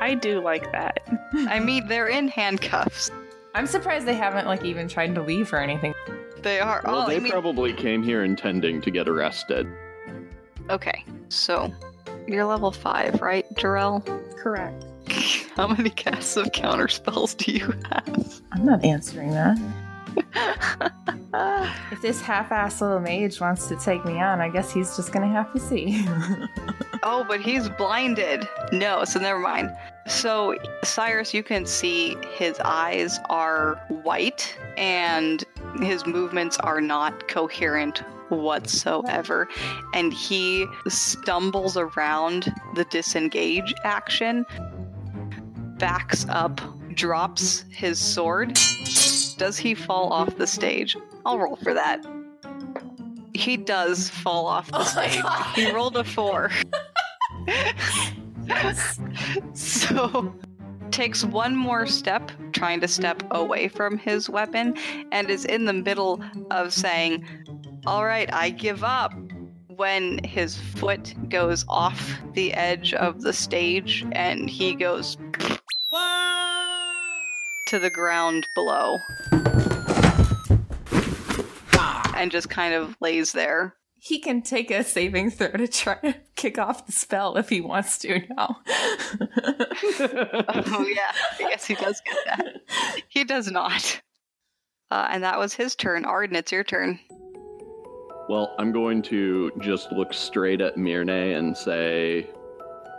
I do like that. I mean, they're in handcuffs. I'm surprised they haven't, like, even tried to leave or anything. They are. Well, they probably came here intending to get arrested. Okay, so you're level 5, right, Jor-El? Correct. How many casts of counterspells do you have? I'm not answering that. If this half-assed little mage wants to take me on, I guess he's just gonna have to see. Oh, but he's blinded. No, so never mind. So, Cyrus, you can see his eyes are white and his movements are not coherent whatsoever. And he stumbles around the disengage action, backs up, drops his sword. Does he fall off the stage? I'll roll for that. He does fall off the stage. He rolled a 4. Yes. So, takes one more step, trying to step away from his weapon, and is in the middle of saying, "All right, I give up," when his foot goes off the edge of the stage and he goes to the ground below and just kind of lays there. He can take a saving throw to try to kick off the spell if he wants to now. Oh, yeah. I guess he does get that. He does not. And that was his turn. Arden, it's your turn. Well, I'm going to just look straight at Mirnay and say,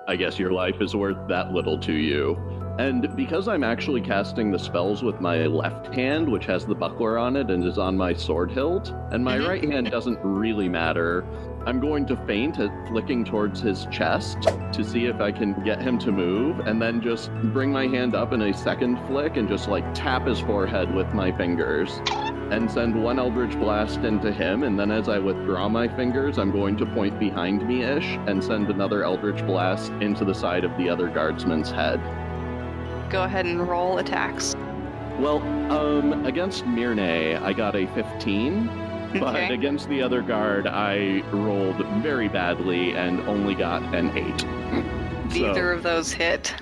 I guess your life is worth that little to you. And because I'm actually casting the spells with my left hand, which has the buckler on it and is on my sword hilt, and my right hand doesn't really matter, I'm going to feint at flicking towards his chest to see if I can get him to move, and then just bring my hand up in a second flick and just, like, tap his forehead with my fingers and send one Eldritch Blast into him, and then as I withdraw my fingers, I'm going to point behind me-ish and send another Eldritch Blast into the side of the other guardsman's head. Go ahead and roll attacks. Well, against Mirnay, I got a 15, but okay. Against the other guard, I rolled very badly and only got an 8. Either of those hit.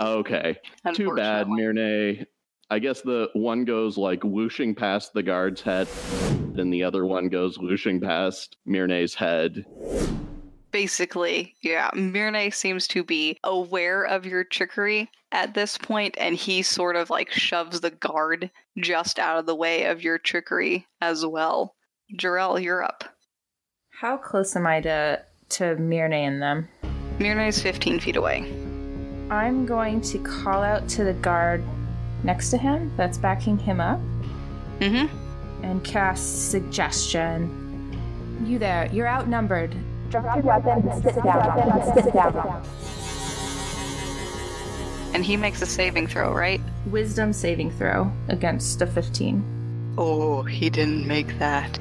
Okay. Too bad, Mirnay. I guess the one goes, like, whooshing past the guard's head, and the other one goes whooshing past Mirnay's head. Basically, yeah, Mirnay seems to be aware of your trickery at this point, and he sort of, like, shoves the guard just out of the way of your trickery as well. Jor-El, you're up. How close am I to Mirnay and them? Mirnay's 15 feet away. I'm going to call out to the guard next to him that's backing him up. Mm-hmm. And cast Suggestion. You there, you're outnumbered. Drop your weapon and sit down. Sit down. And he makes a saving throw, right? Wisdom saving throw against a 15. Oh, he didn't make that.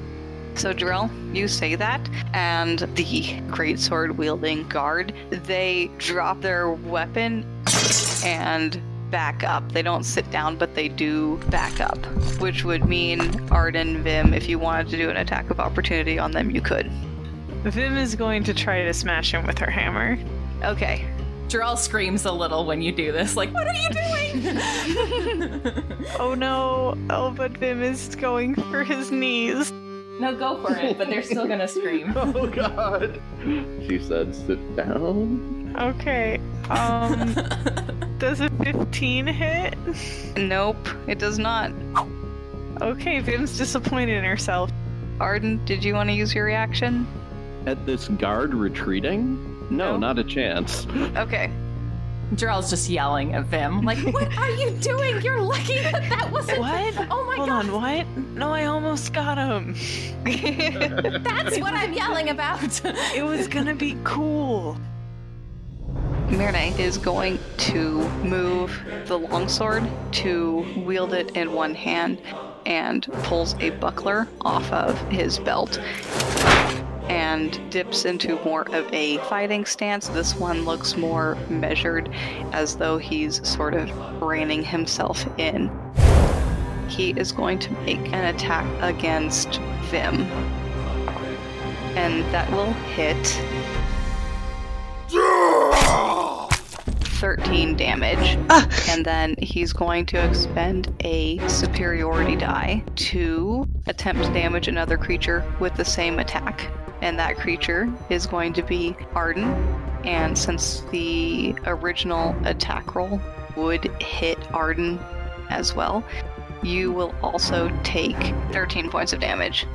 So, Jor-El, you say that, and the greatsword-wielding guard, they drop their weapon and back up. They don't sit down, but they do back up, which would mean Arden, Vim, if you wanted to do an attack of opportunity on them, you could. Vim is going to try to smash him with her hammer. Okay. Jor-El screams a little when you do this, like, what are you doing? Oh no. Oh, but Vim is going for his knees. No, go for it, but they're still gonna scream. Oh god. She said sit down. Okay. Does a 15 hit? Nope, it does not. Okay, Vim's disappointed in herself. Arden, did you want to use your reaction? At this guard retreating? No, not a chance. Okay. Jor-El's just yelling at Vim, like, what are you doing? You're lucky that wasn't... What? Oh my god. Hold on, what? No, I almost got him. That's what I'm yelling about. It was gonna be cool. Mirnay is going to move the longsword to wield it in one hand and pulls a buckler off of his belt and dips into more of a fighting stance. This one looks more measured, as though he's sort of reining himself in. He is going to make an attack against Vim, and that will hit 13 damage. And then he's going to expend a superiority die to attempt to damage another creature with the same attack. And that creature is going to be Arden. And since the original attack roll would hit Arden as well, you will also take 13 points of damage.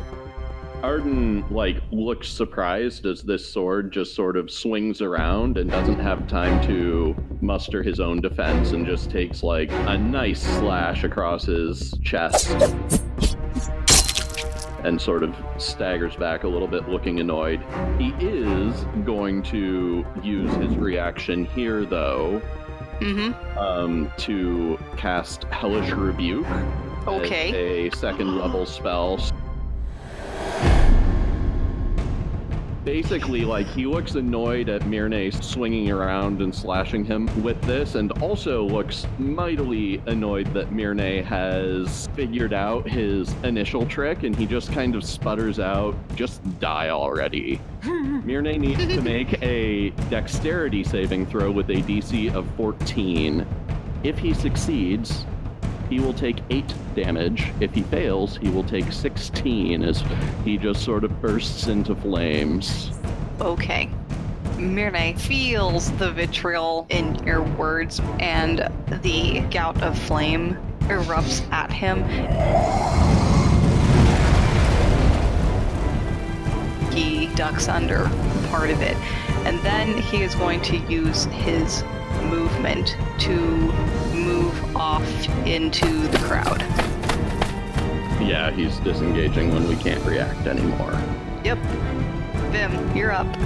Arden, like, looks surprised as this sword just sort of swings around and doesn't have time to muster his own defense and just takes, like, a nice slash across his chest and sort of staggers back a little bit, looking annoyed. He is going to use his reaction here, though, to cast Hellish Rebuke. Okay. As a second-level spell. Basically, like, he looks annoyed at Mirnay swinging around and slashing him with this, and also looks mightily annoyed that Mirnay has figured out his initial trick, and he just kind of sputters out, just die already. Mirnay needs to make a dexterity saving throw with a DC of 14. If he succeeds, he will take 8 damage. If he fails, he will take 16 as he just sort of bursts into flames. Okay. Mirnay feels the vitriol in your words, and the gout of flame erupts at him. Nikki ducks under part of it. And then he is going to use his movement to move off into the crowd. Yeah, he's disengaging when we can't react anymore. Yep. Vim, you're up.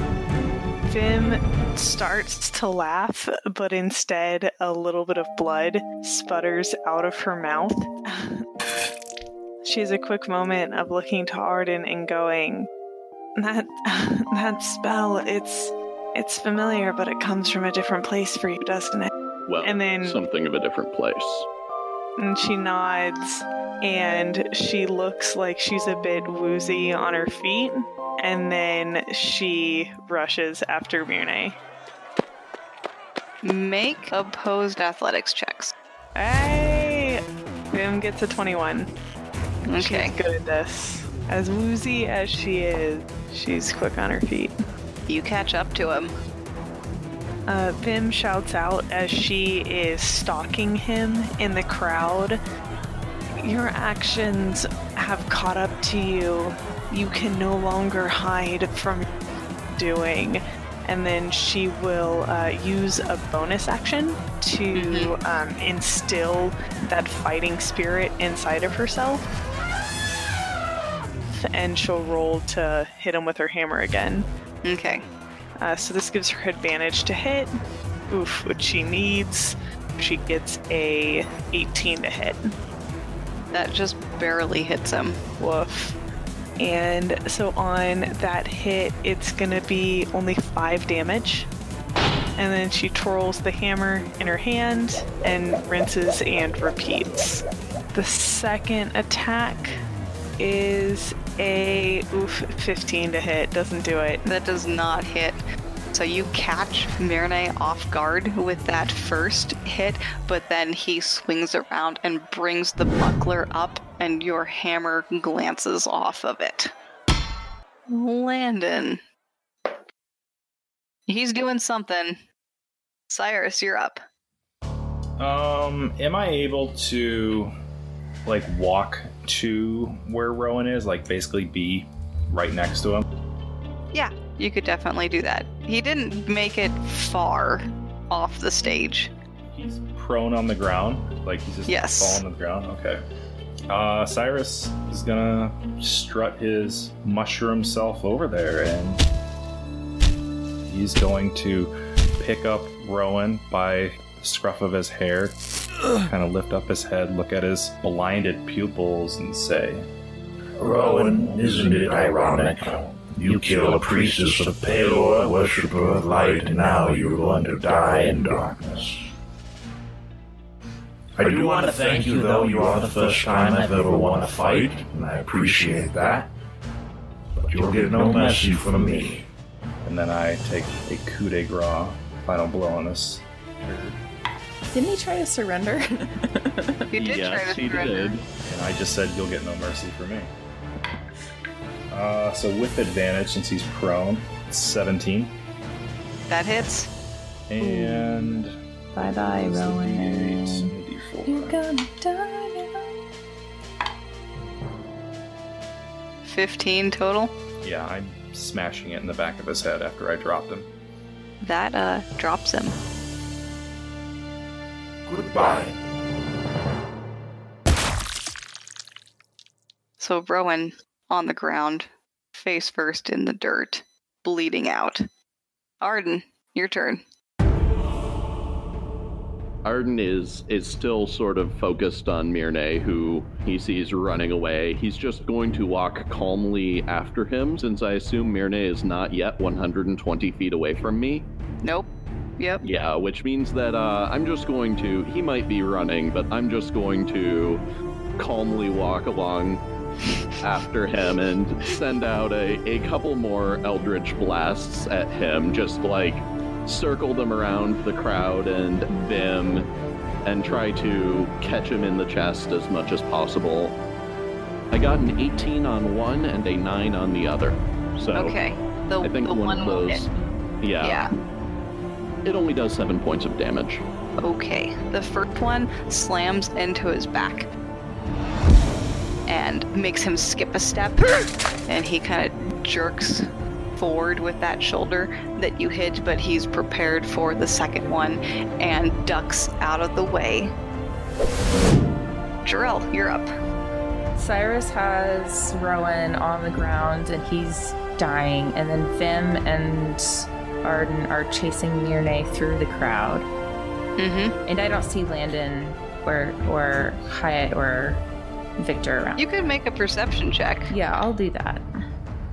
Vim starts to laugh, but instead a little bit of blood sputters out of her mouth. She has a quick moment of looking to Arden and going, that spell, it's familiar, but it comes from a different place for you, doesn't it? Well, and then, something of a different place. And she nods, and she looks like she's a bit woozy on her feet, and then she rushes after Mirnay. Make opposed athletics checks. Hey! Vim gets a 21. Okay. She's good at this. As woozy as she is, she's quick on her feet. You catch up to him. Vim shouts out as she is stalking him in the crowd. Your actions have caught up to you. You can no longer hide from doing. And then she will use a bonus action to instill that fighting spirit inside of herself. And she'll roll to hit him with her hammer again. Okay. So this gives her advantage to hit. Oof, which she needs. She gets a 18 to hit. That just barely hits him. Woof. And so on that hit, it's going to be only 5 damage. And then she twirls the hammer in her hand and rinses and repeats. The second attack is a 15 to hit. Doesn't do it. That does not hit. So you catch Mirnay off guard with that first hit, but then he swings around and brings the buckler up, and your hammer glances off of it. Landon. He's doing something. Cyrus, you're up. Am I able to, walk to where Rowan is? Basically be right next to him? Yeah, you could definitely do that. He didn't make it far off the stage. He's prone on the ground? He's just falling on the ground? Okay. Cyrus is gonna strut his mushroom self over there, and he's going to pick up Rowan by the scruff of his hair, kind of lift up his head, look at his blinded pupils, and say, "Rowan, isn't it ironic? You kill a priestess of Palor, a worshiper of light, and now you're going to die in darkness. I do want to thank you, though. You are the first time I've ever won a fight, and I appreciate that. But you'll get no mercy from me." And then I take a coup de grace, final blow on this. Didn't he try to surrender? He did. And I just said, "You'll get no mercy from me." So with advantage, since he's prone, it's 17. That hits. And... bye-bye, Rowan. You're gonna die now. 15 total? Yeah, I'm smashing it in the back of his head after I dropped him. That, drops him. Goodbye. So Rowan, on the ground, face first in the dirt, bleeding out. Arden, your turn. Arden is still sort of focused on Mirnay, who he sees running away. He's just going to walk calmly after him, since I assume Mirnay is not yet 120 feet away from me. Nope. Yep. Yeah, which means that I'm just going to... He might be running, but I'm just going to calmly walk along after him and send out a couple more Eldritch blasts at him, just circle them around the crowd and Vim, and try to catch him in the chest as much as possible. I got an 18 on one and a 9 on the other. So okay. I think the one of those. Yeah. It only does 7 points of damage. Okay. The first one slams into his back and makes him skip a step, and he kind of jerks forward with that shoulder that you hit, but he's prepared for the second one and ducks out of the way. Jor-El, you're up. Cyrus has Rowan on the ground and he's dying, and then Vim and Arden are chasing Mirnay through the crowd. Mm-hmm. And I don't see Landon or Hyatt or Victor around. You could make a perception check. Yeah, I'll do that.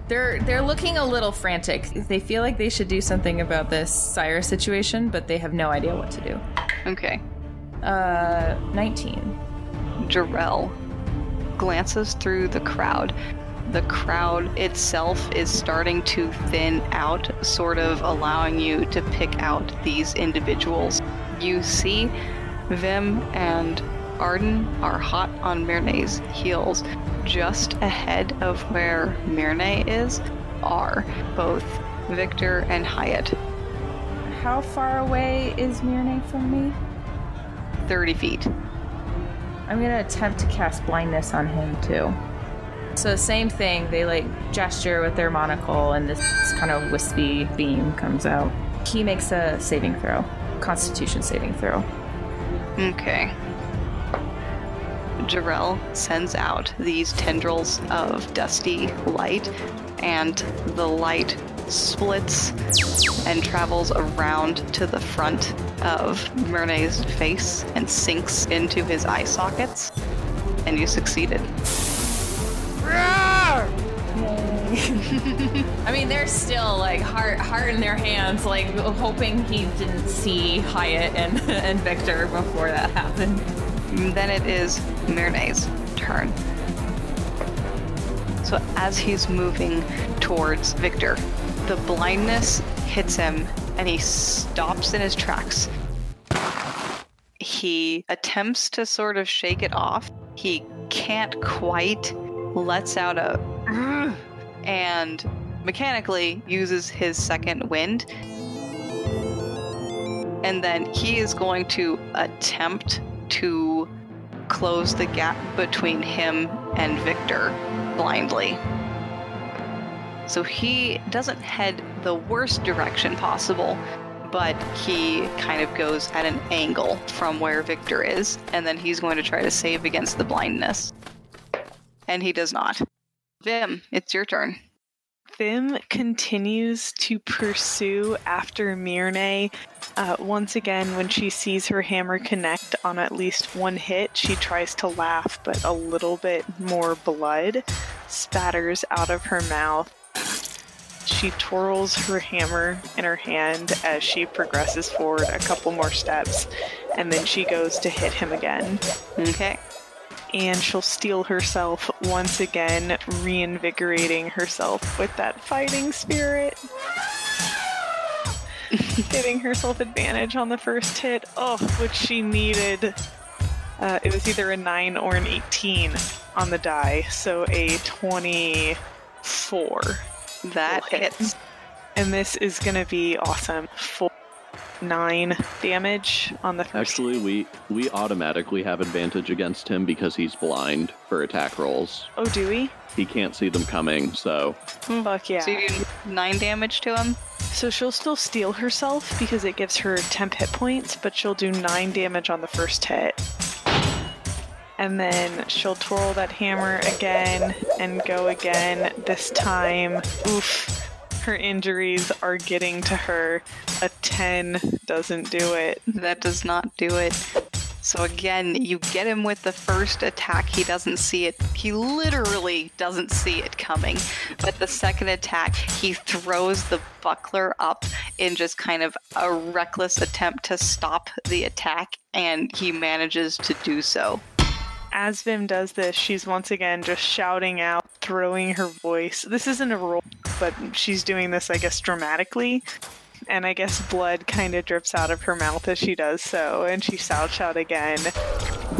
They're looking a little frantic. They feel like they should do something about this Cyrus situation, but they have no idea what to do. Okay. 19. Jor-El glances through the crowd. The crowd itself is starting to thin out, sort of allowing you to pick out these individuals. You see Vim and Arden are hot on Mirnay's heels. Just ahead of where Mirnay is are both Victor and Hyatt. How far away is Mirnay from me? 30 feet. I'm going to attempt to cast blindness on him too. So same thing, they like gesture with their monocle and this kind of wispy beam comes out. He makes a saving throw, Constitution saving throw. Okay. Jor-El sends out these tendrils of dusty light, and the light splits and travels around to the front of Mirnay's face and sinks into his eye sockets, and you succeeded. I mean, they're still like heart in their hands, like hoping he didn't see Hyatt and Victor before that happened. Then it is Mirnay's turn. So as he's moving towards Victor, the blindness hits him and he stops in his tracks. He attempts to sort of shake it off. He can't quite, lets out a and mechanically uses his second wind. And then he is going to attempt to close the gap between him and Victor blindly. So he doesn't head the worst direction possible, but he kind of goes at an angle from where Victor is, and then he's going to try to save against the blindness. And he does not. Vim, it's your turn. Vim continues to pursue after Mirnay. Once again, when she sees her hammer connect on at least one hit, she tries to laugh, but a little bit more blood spatters out of her mouth. She twirls her hammer in her hand as she progresses forward a couple more steps, and then she goes to hit him again. Okay. And she'll steel herself once again, reinvigorating herself with that fighting spirit. Giving herself advantage on the first hit. Oh, which she needed. It was either a 9 or an 18 on the die, so a 24. That hits. And this is going to be awesome. 9 damage on the first. Actually, we automatically have advantage against him because he's blind for attack rolls. Oh, do we? He can't see them coming, so... Fuck yeah. So you do 9 damage to him? So she'll still steal herself because it gives her temp hit points, but she'll do 9 damage on the first hit. And then she'll twirl that hammer again and go again. This time, oof. Her injuries are getting to her. A 10 doesn't do it. That does not do it. So again, you get him with the first attack. He doesn't see it. He literally doesn't see it coming. But the second attack, he throws the buckler up in just kind of a reckless attempt to stop the attack, and he manages to do so. As Vim does this, she's once again just shouting out, throwing her voice. This isn't a roll, but she's doing this, I guess, dramatically. And I guess blood kind of drips out of her mouth as she does so. And she shouts out again,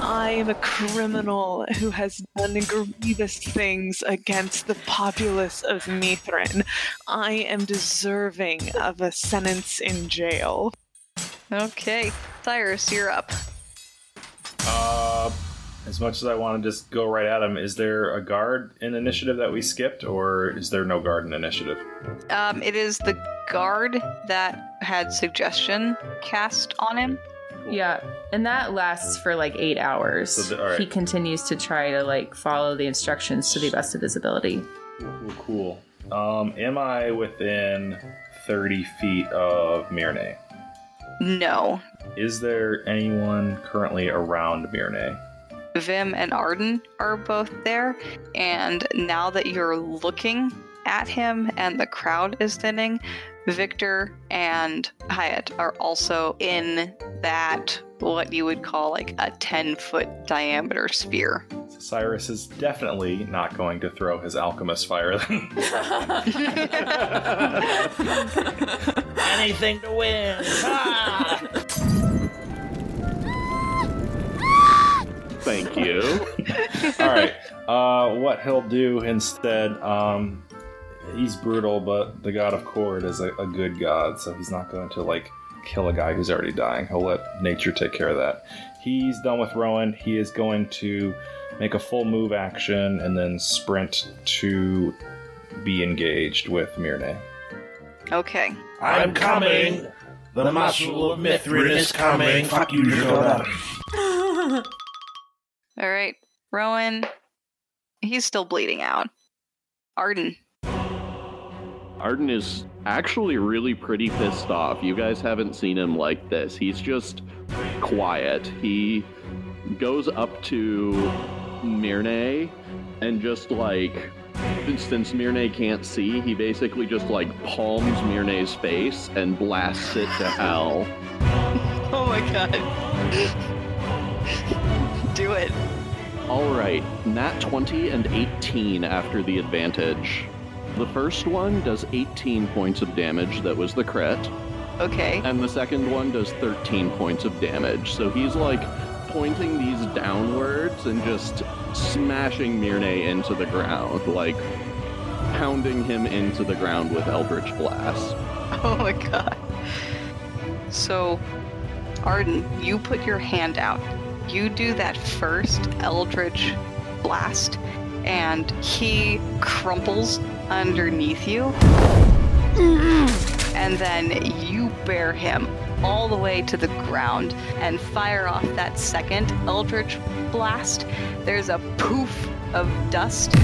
"I am a criminal who has done grievous things against the populace of Mithrin. I am deserving of a sentence in jail." Okay. Cyrus, you're up. As much as I want to just go right at him, is there a guard in initiative that we skipped, or is there no guard in initiative? It is the guard that had suggestion cast on him. Yeah, and that lasts for like 8 hours. So all right. He continues to try to like follow the instructions to the best of his ability. Cool. Am I within 30 feet of Mirnay? No. Is there anyone currently around Mirnay? Vim and Arden are both there, and now that you're looking at him and the crowd is thinning, Victor and Hyatt are also in that, what you would call like a 10-foot diameter sphere. Cyrus is definitely not going to throw his alchemist fire then. Anything to win! Ah! Thank you. All right. What he'll do instead, he's brutal, but the god of Kord is a good god, so he's not going to, like, kill a guy who's already dying. He'll let nature take care of that. He's done with Rowan. He is going to make a full move action and then sprint to be engaged with Mirnay. Okay. I'm coming! The muscle of Mithrin is coming! Fuck you, Jakoda! All right, Rowan, he's still bleeding out. Arden is actually really pretty pissed off. You guys haven't seen him like this. He's just quiet. He goes up to Mirnay and just like, since Mirnay can't see, he basically just like palms Mirnay's face and blasts it to hell. Oh my god. Do it. All right, nat 20 and 18 after the advantage. The first one does 18 points of damage. That was the crit. Okay. And the second one does 13 points of damage. So he's like pointing these downwards and just smashing Mirnay into the ground, like pounding him into the ground with Eldritch Blast. Oh my god. So, Arden, you put your hand out. You do that first Eldritch Blast, and he crumples underneath you. And then you bear him all the way to the ground and fire off that second Eldritch Blast. There's a poof of dust.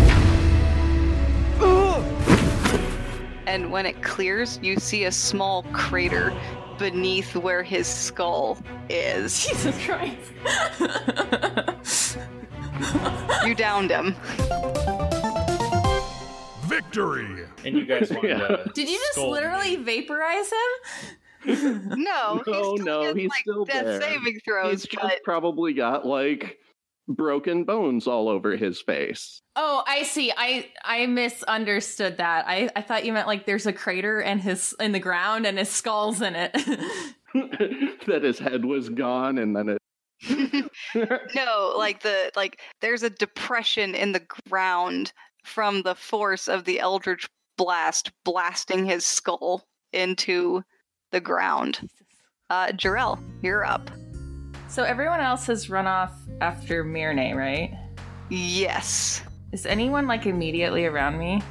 And when it clears, you see a small crater beneath where his skull is. Jesus Christ. You downed him. Victory! And you guys wanted to... Did you just literally vaporize him? No, he's still there. Saving throws, just probably got, like, broken bones all over his face. Oh, I see. I misunderstood that. I thought you meant like there's a crater and his in the ground and his skull's in it. That his head was gone and then it. No, like there's a depression in the ground from the force of the Eldritch Blast blasting his skull into the ground. Jor-El, you're up. So everyone else has run off after Mirnay, right? Yes. Is anyone, like, immediately around me?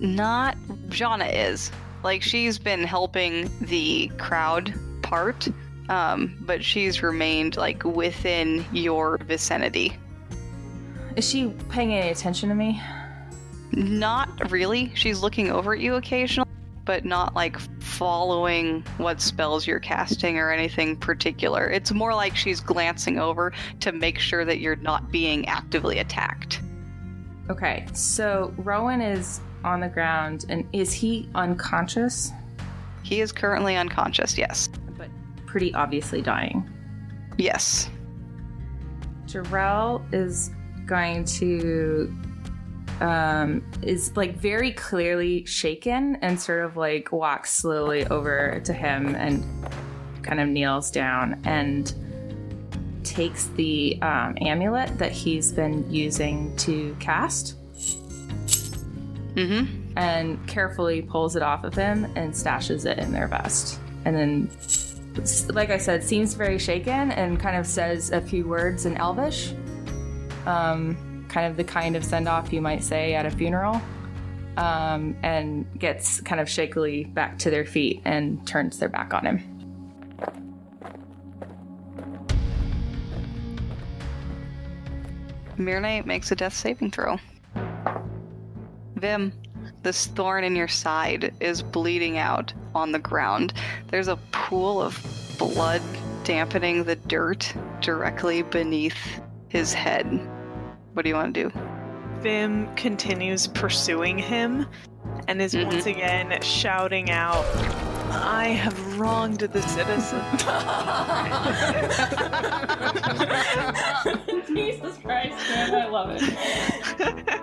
Not... Jana is. Like, she's been helping the crowd part, but she's remained, like, within your vicinity. Is she paying any attention to me? Not really. She's looking over at you occasionally, but not, like, following what spells you're casting or anything particular. It's more like she's glancing over to make sure that you're not being actively attacked. Okay, so Rowan is on the ground, and is he unconscious? He is currently unconscious, yes. But pretty obviously dying. Yes. Jor-El is going to... is like very clearly shaken and sort of like walks slowly over to him and kind of kneels down and takes the amulet that he's been using to cast and carefully pulls it off of him and stashes it in their vest and then like I said, seems very shaken and kind of says a few words in Elvish. Kind of the kind of send-off you might say at a funeral. And gets kind of shakily back to their feet and turns their back on him. Mirnay makes a death saving throw. Vim, this thorn in your side is bleeding out on the ground. There's a pool of blood dampening the dirt directly beneath his head. What do you want to do? Vim continues pursuing him and is once again shouting out, I have wronged the citizen. Jesus Christ, man, I love it.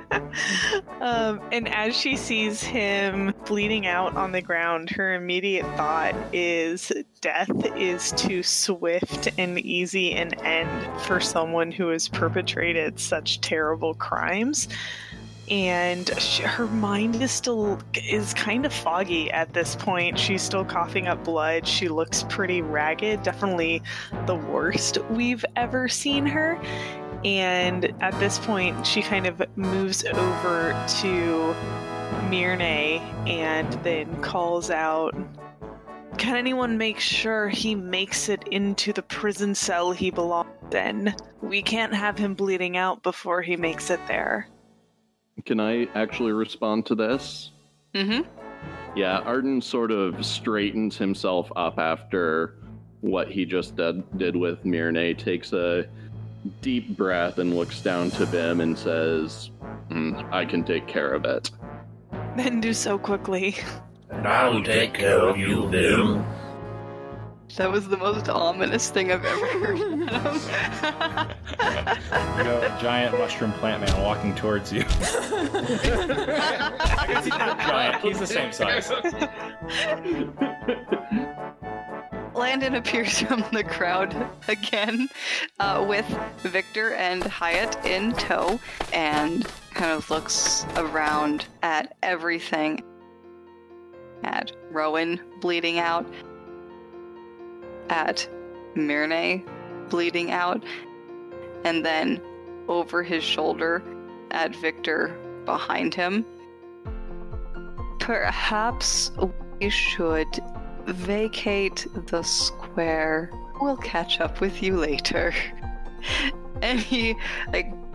And as she sees him bleeding out on the ground, her immediate thought is death is too swift and easy an end for someone who has perpetrated such terrible crimes. And her mind is kind of foggy at this point. She's still coughing up blood. She looks pretty ragged, definitely the worst we've ever seen her. And at this point, she kind of moves over to Mirnay and then calls out, can anyone make sure he makes it into the prison cell he belongs in? We can't have him bleeding out before he makes it there. Can I actually respond to this? Mm-hmm. Yeah, Arden sort of straightens himself up after what he just did with Mirnay, takes a deep breath and looks down to Vim and says, I can take care of it. Then do so quickly. And I'll take care of you, Vim. That was the most ominous thing I've ever heard. A giant mushroom plant man walking towards you. I guess he's not giant. He's the same size. Landon appears from the crowd again with Victor and Hyatt in tow and kind of looks around at everything. At Rowan bleeding out. At Mirnay bleeding out, and then over his shoulder at Victor behind him. Perhaps we should vacate the square. We'll catch up with you later. And he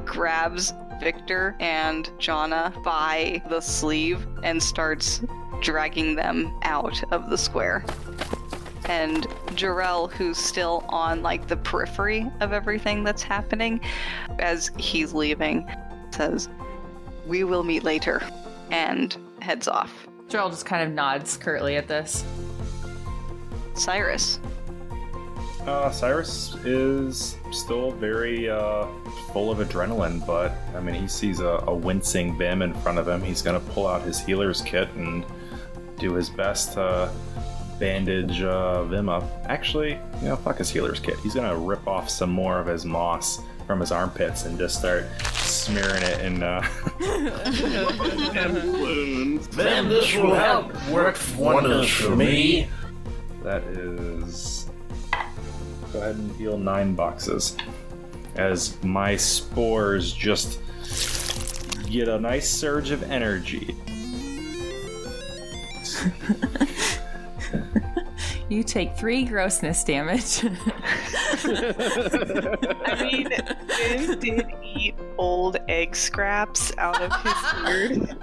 grabs Victor and Jana by the sleeve and starts dragging them out of the square. And Jor-El, who's still on the periphery of everything that's happening, as he's leaving, says, we will meet later, and heads off. Jor-El just kind of nods curtly at this. Cyrus. Cyrus is still very full of adrenaline, but he sees a wincing Vim in front of him. He's going to pull out his healer's kit and do his best to bandage Vim up. Actually, fuck his healer's kit. He's gonna rip off some more of his moss from his armpits and just start smearing it in wounds. Then this will help work wonders for me. That is... Go ahead and heal 9 boxes. As my spores just get a nice surge of energy. You take 3 grossness damage. Vim did eat old egg scraps out of his beard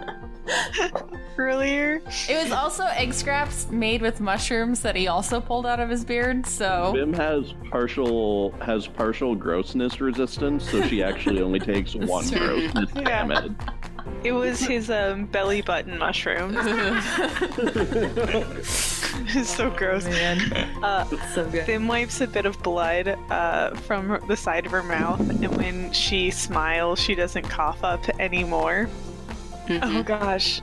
earlier. It was also egg scraps made with mushrooms that he also pulled out of his beard, so... Vim has partial grossness resistance, so she actually only takes 1 grossness damage. It was his belly button mushroom. It's so gross. Oh, man. So good. Vim wipes a bit of blood from the side of her mouth, and when she smiles, she doesn't cough up anymore. Mm-hmm. Oh gosh.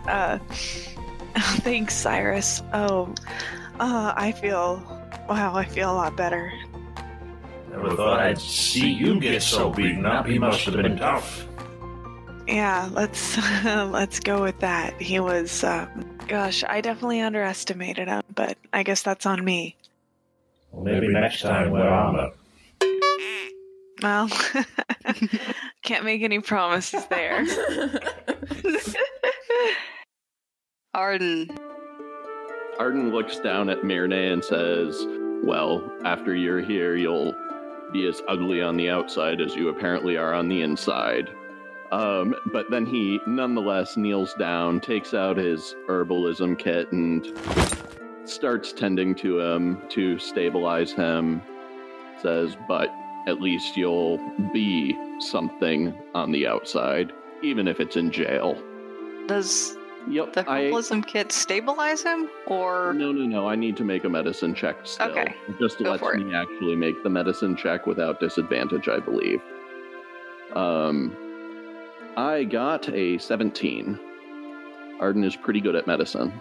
Thanks, Cyrus. I feel a lot better. Never thought I'd see you get so beaten up. He must have been tough. Yeah, let's go with that. He was, I definitely underestimated him, but I guess that's on me. Or maybe next time wear armor. Well, can't make any promises there. Arden looks down at Mirnay and says, well, after you're here, you'll be as ugly on the outside as you apparently are on the inside. But then he nonetheless kneels down, takes out his herbalism kit, and starts tending to him to stabilize him. Says, but at least you'll be something on the outside, even if it's in jail. Does the herbalism kit stabilize him, or...? No, I need to make a medicine check still. Okay, just lets me actually make the medicine check without disadvantage, I believe. I got a 17. Arden is pretty good at medicine.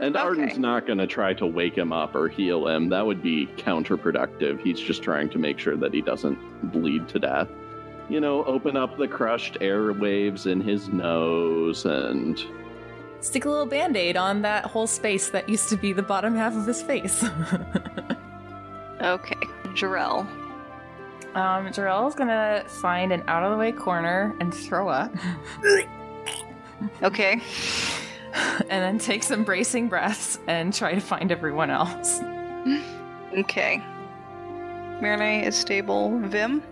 And Arden's not going to try to wake him up or heal him. That would be counterproductive. He's just trying to make sure that he doesn't bleed to death. You know, open up the crushed airwaves in his nose and... stick a little Band-Aid on that whole space that used to be the bottom half of his face. Okay, Jor-El. Jor-El's going to find an out-of-the-way corner and throw up. Okay. And then take some bracing breaths and try to find everyone else. Okay. Mirnay is stable. Vim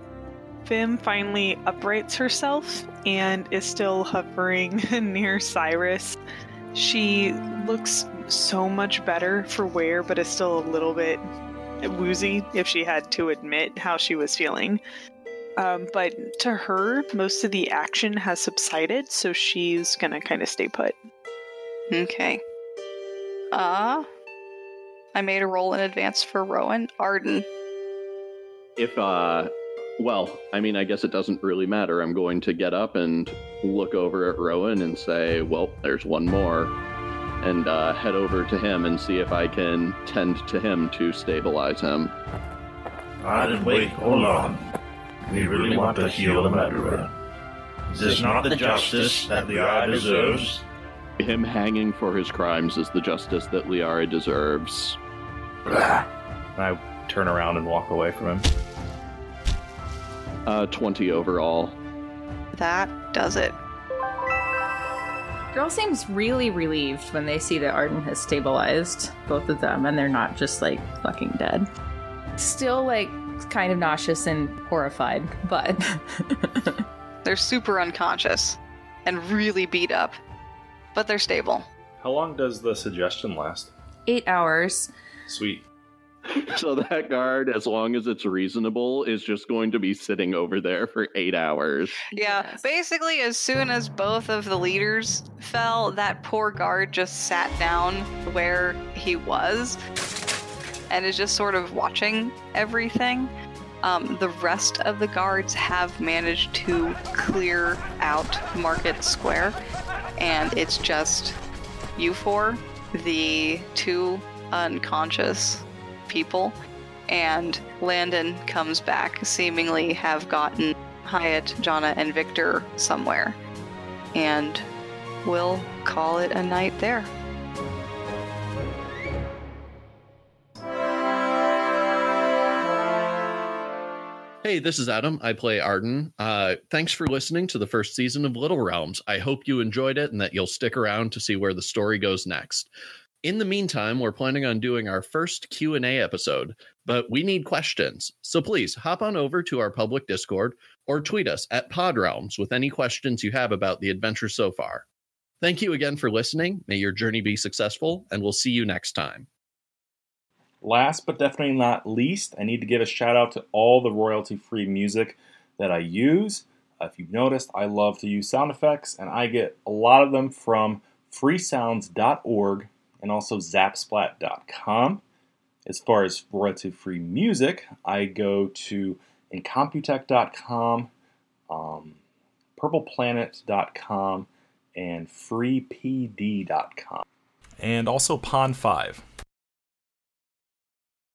finally uprights herself and is still hovering near Cyrus. She looks so much better for wear, but is still a little bit woozy, if she had to admit how she was feeling. But to her, most of the action has subsided, so she's going to kind of stay put. Okay. I made a roll in advance for Rowan. Arden. I guess it doesn't really matter. I'm going to get up and look over at Rowan and say, well, there's one more. And head over to him and see if I can tend to him to stabilize him. Arden, wait, hold on. We really want to heal the murderer. Is this not the justice that Liara deserves? Him hanging for his crimes is the justice that Liara deserves. I turn around and walk away from him. 20 overall. That does it. Girl seems really relieved when they see that Arden has stabilized both of them and they're not just, fucking dead. Still, kind of nauseous and horrified, but... They're super unconscious and really beat up, but they're stable. How long does the suggestion last? 8 hours. Sweet. So that guard, as long as it's reasonable, is just going to be sitting over there for 8 hours. Yeah, yes. Basically, as soon as both of the leaders fell, that poor guard just sat down where he was and is just sort of watching everything. The rest of the guards have managed to clear out Market Square, and it's just you four, the two unconscious people, and Landon comes back, seemingly have gotten Hyatt, Jana, and Victor somewhere. And we'll call it a night there. Hey, this is Adam. I play Arden. Thanks for listening to the first season of Little Realms. I hope you enjoyed it and that you'll stick around to see where the story goes next. In the meantime, we're planning on doing our first Q&A episode, but we need questions. So please hop on over to our public Discord or tweet us at PodRealms with any questions you have about the adventure so far. Thank you again for listening. May your journey be successful, and we'll see you next time. Last but definitely not least, I need to give a shout out to all the royalty-free music that I use. If you've noticed, I love to use sound effects, and I get a lot of them from freesounds.org and also zapsplat.com. As far as royalty-free music, I go to Incompetech.com, purpleplanet.com, and freepd.com. And also Pond 5.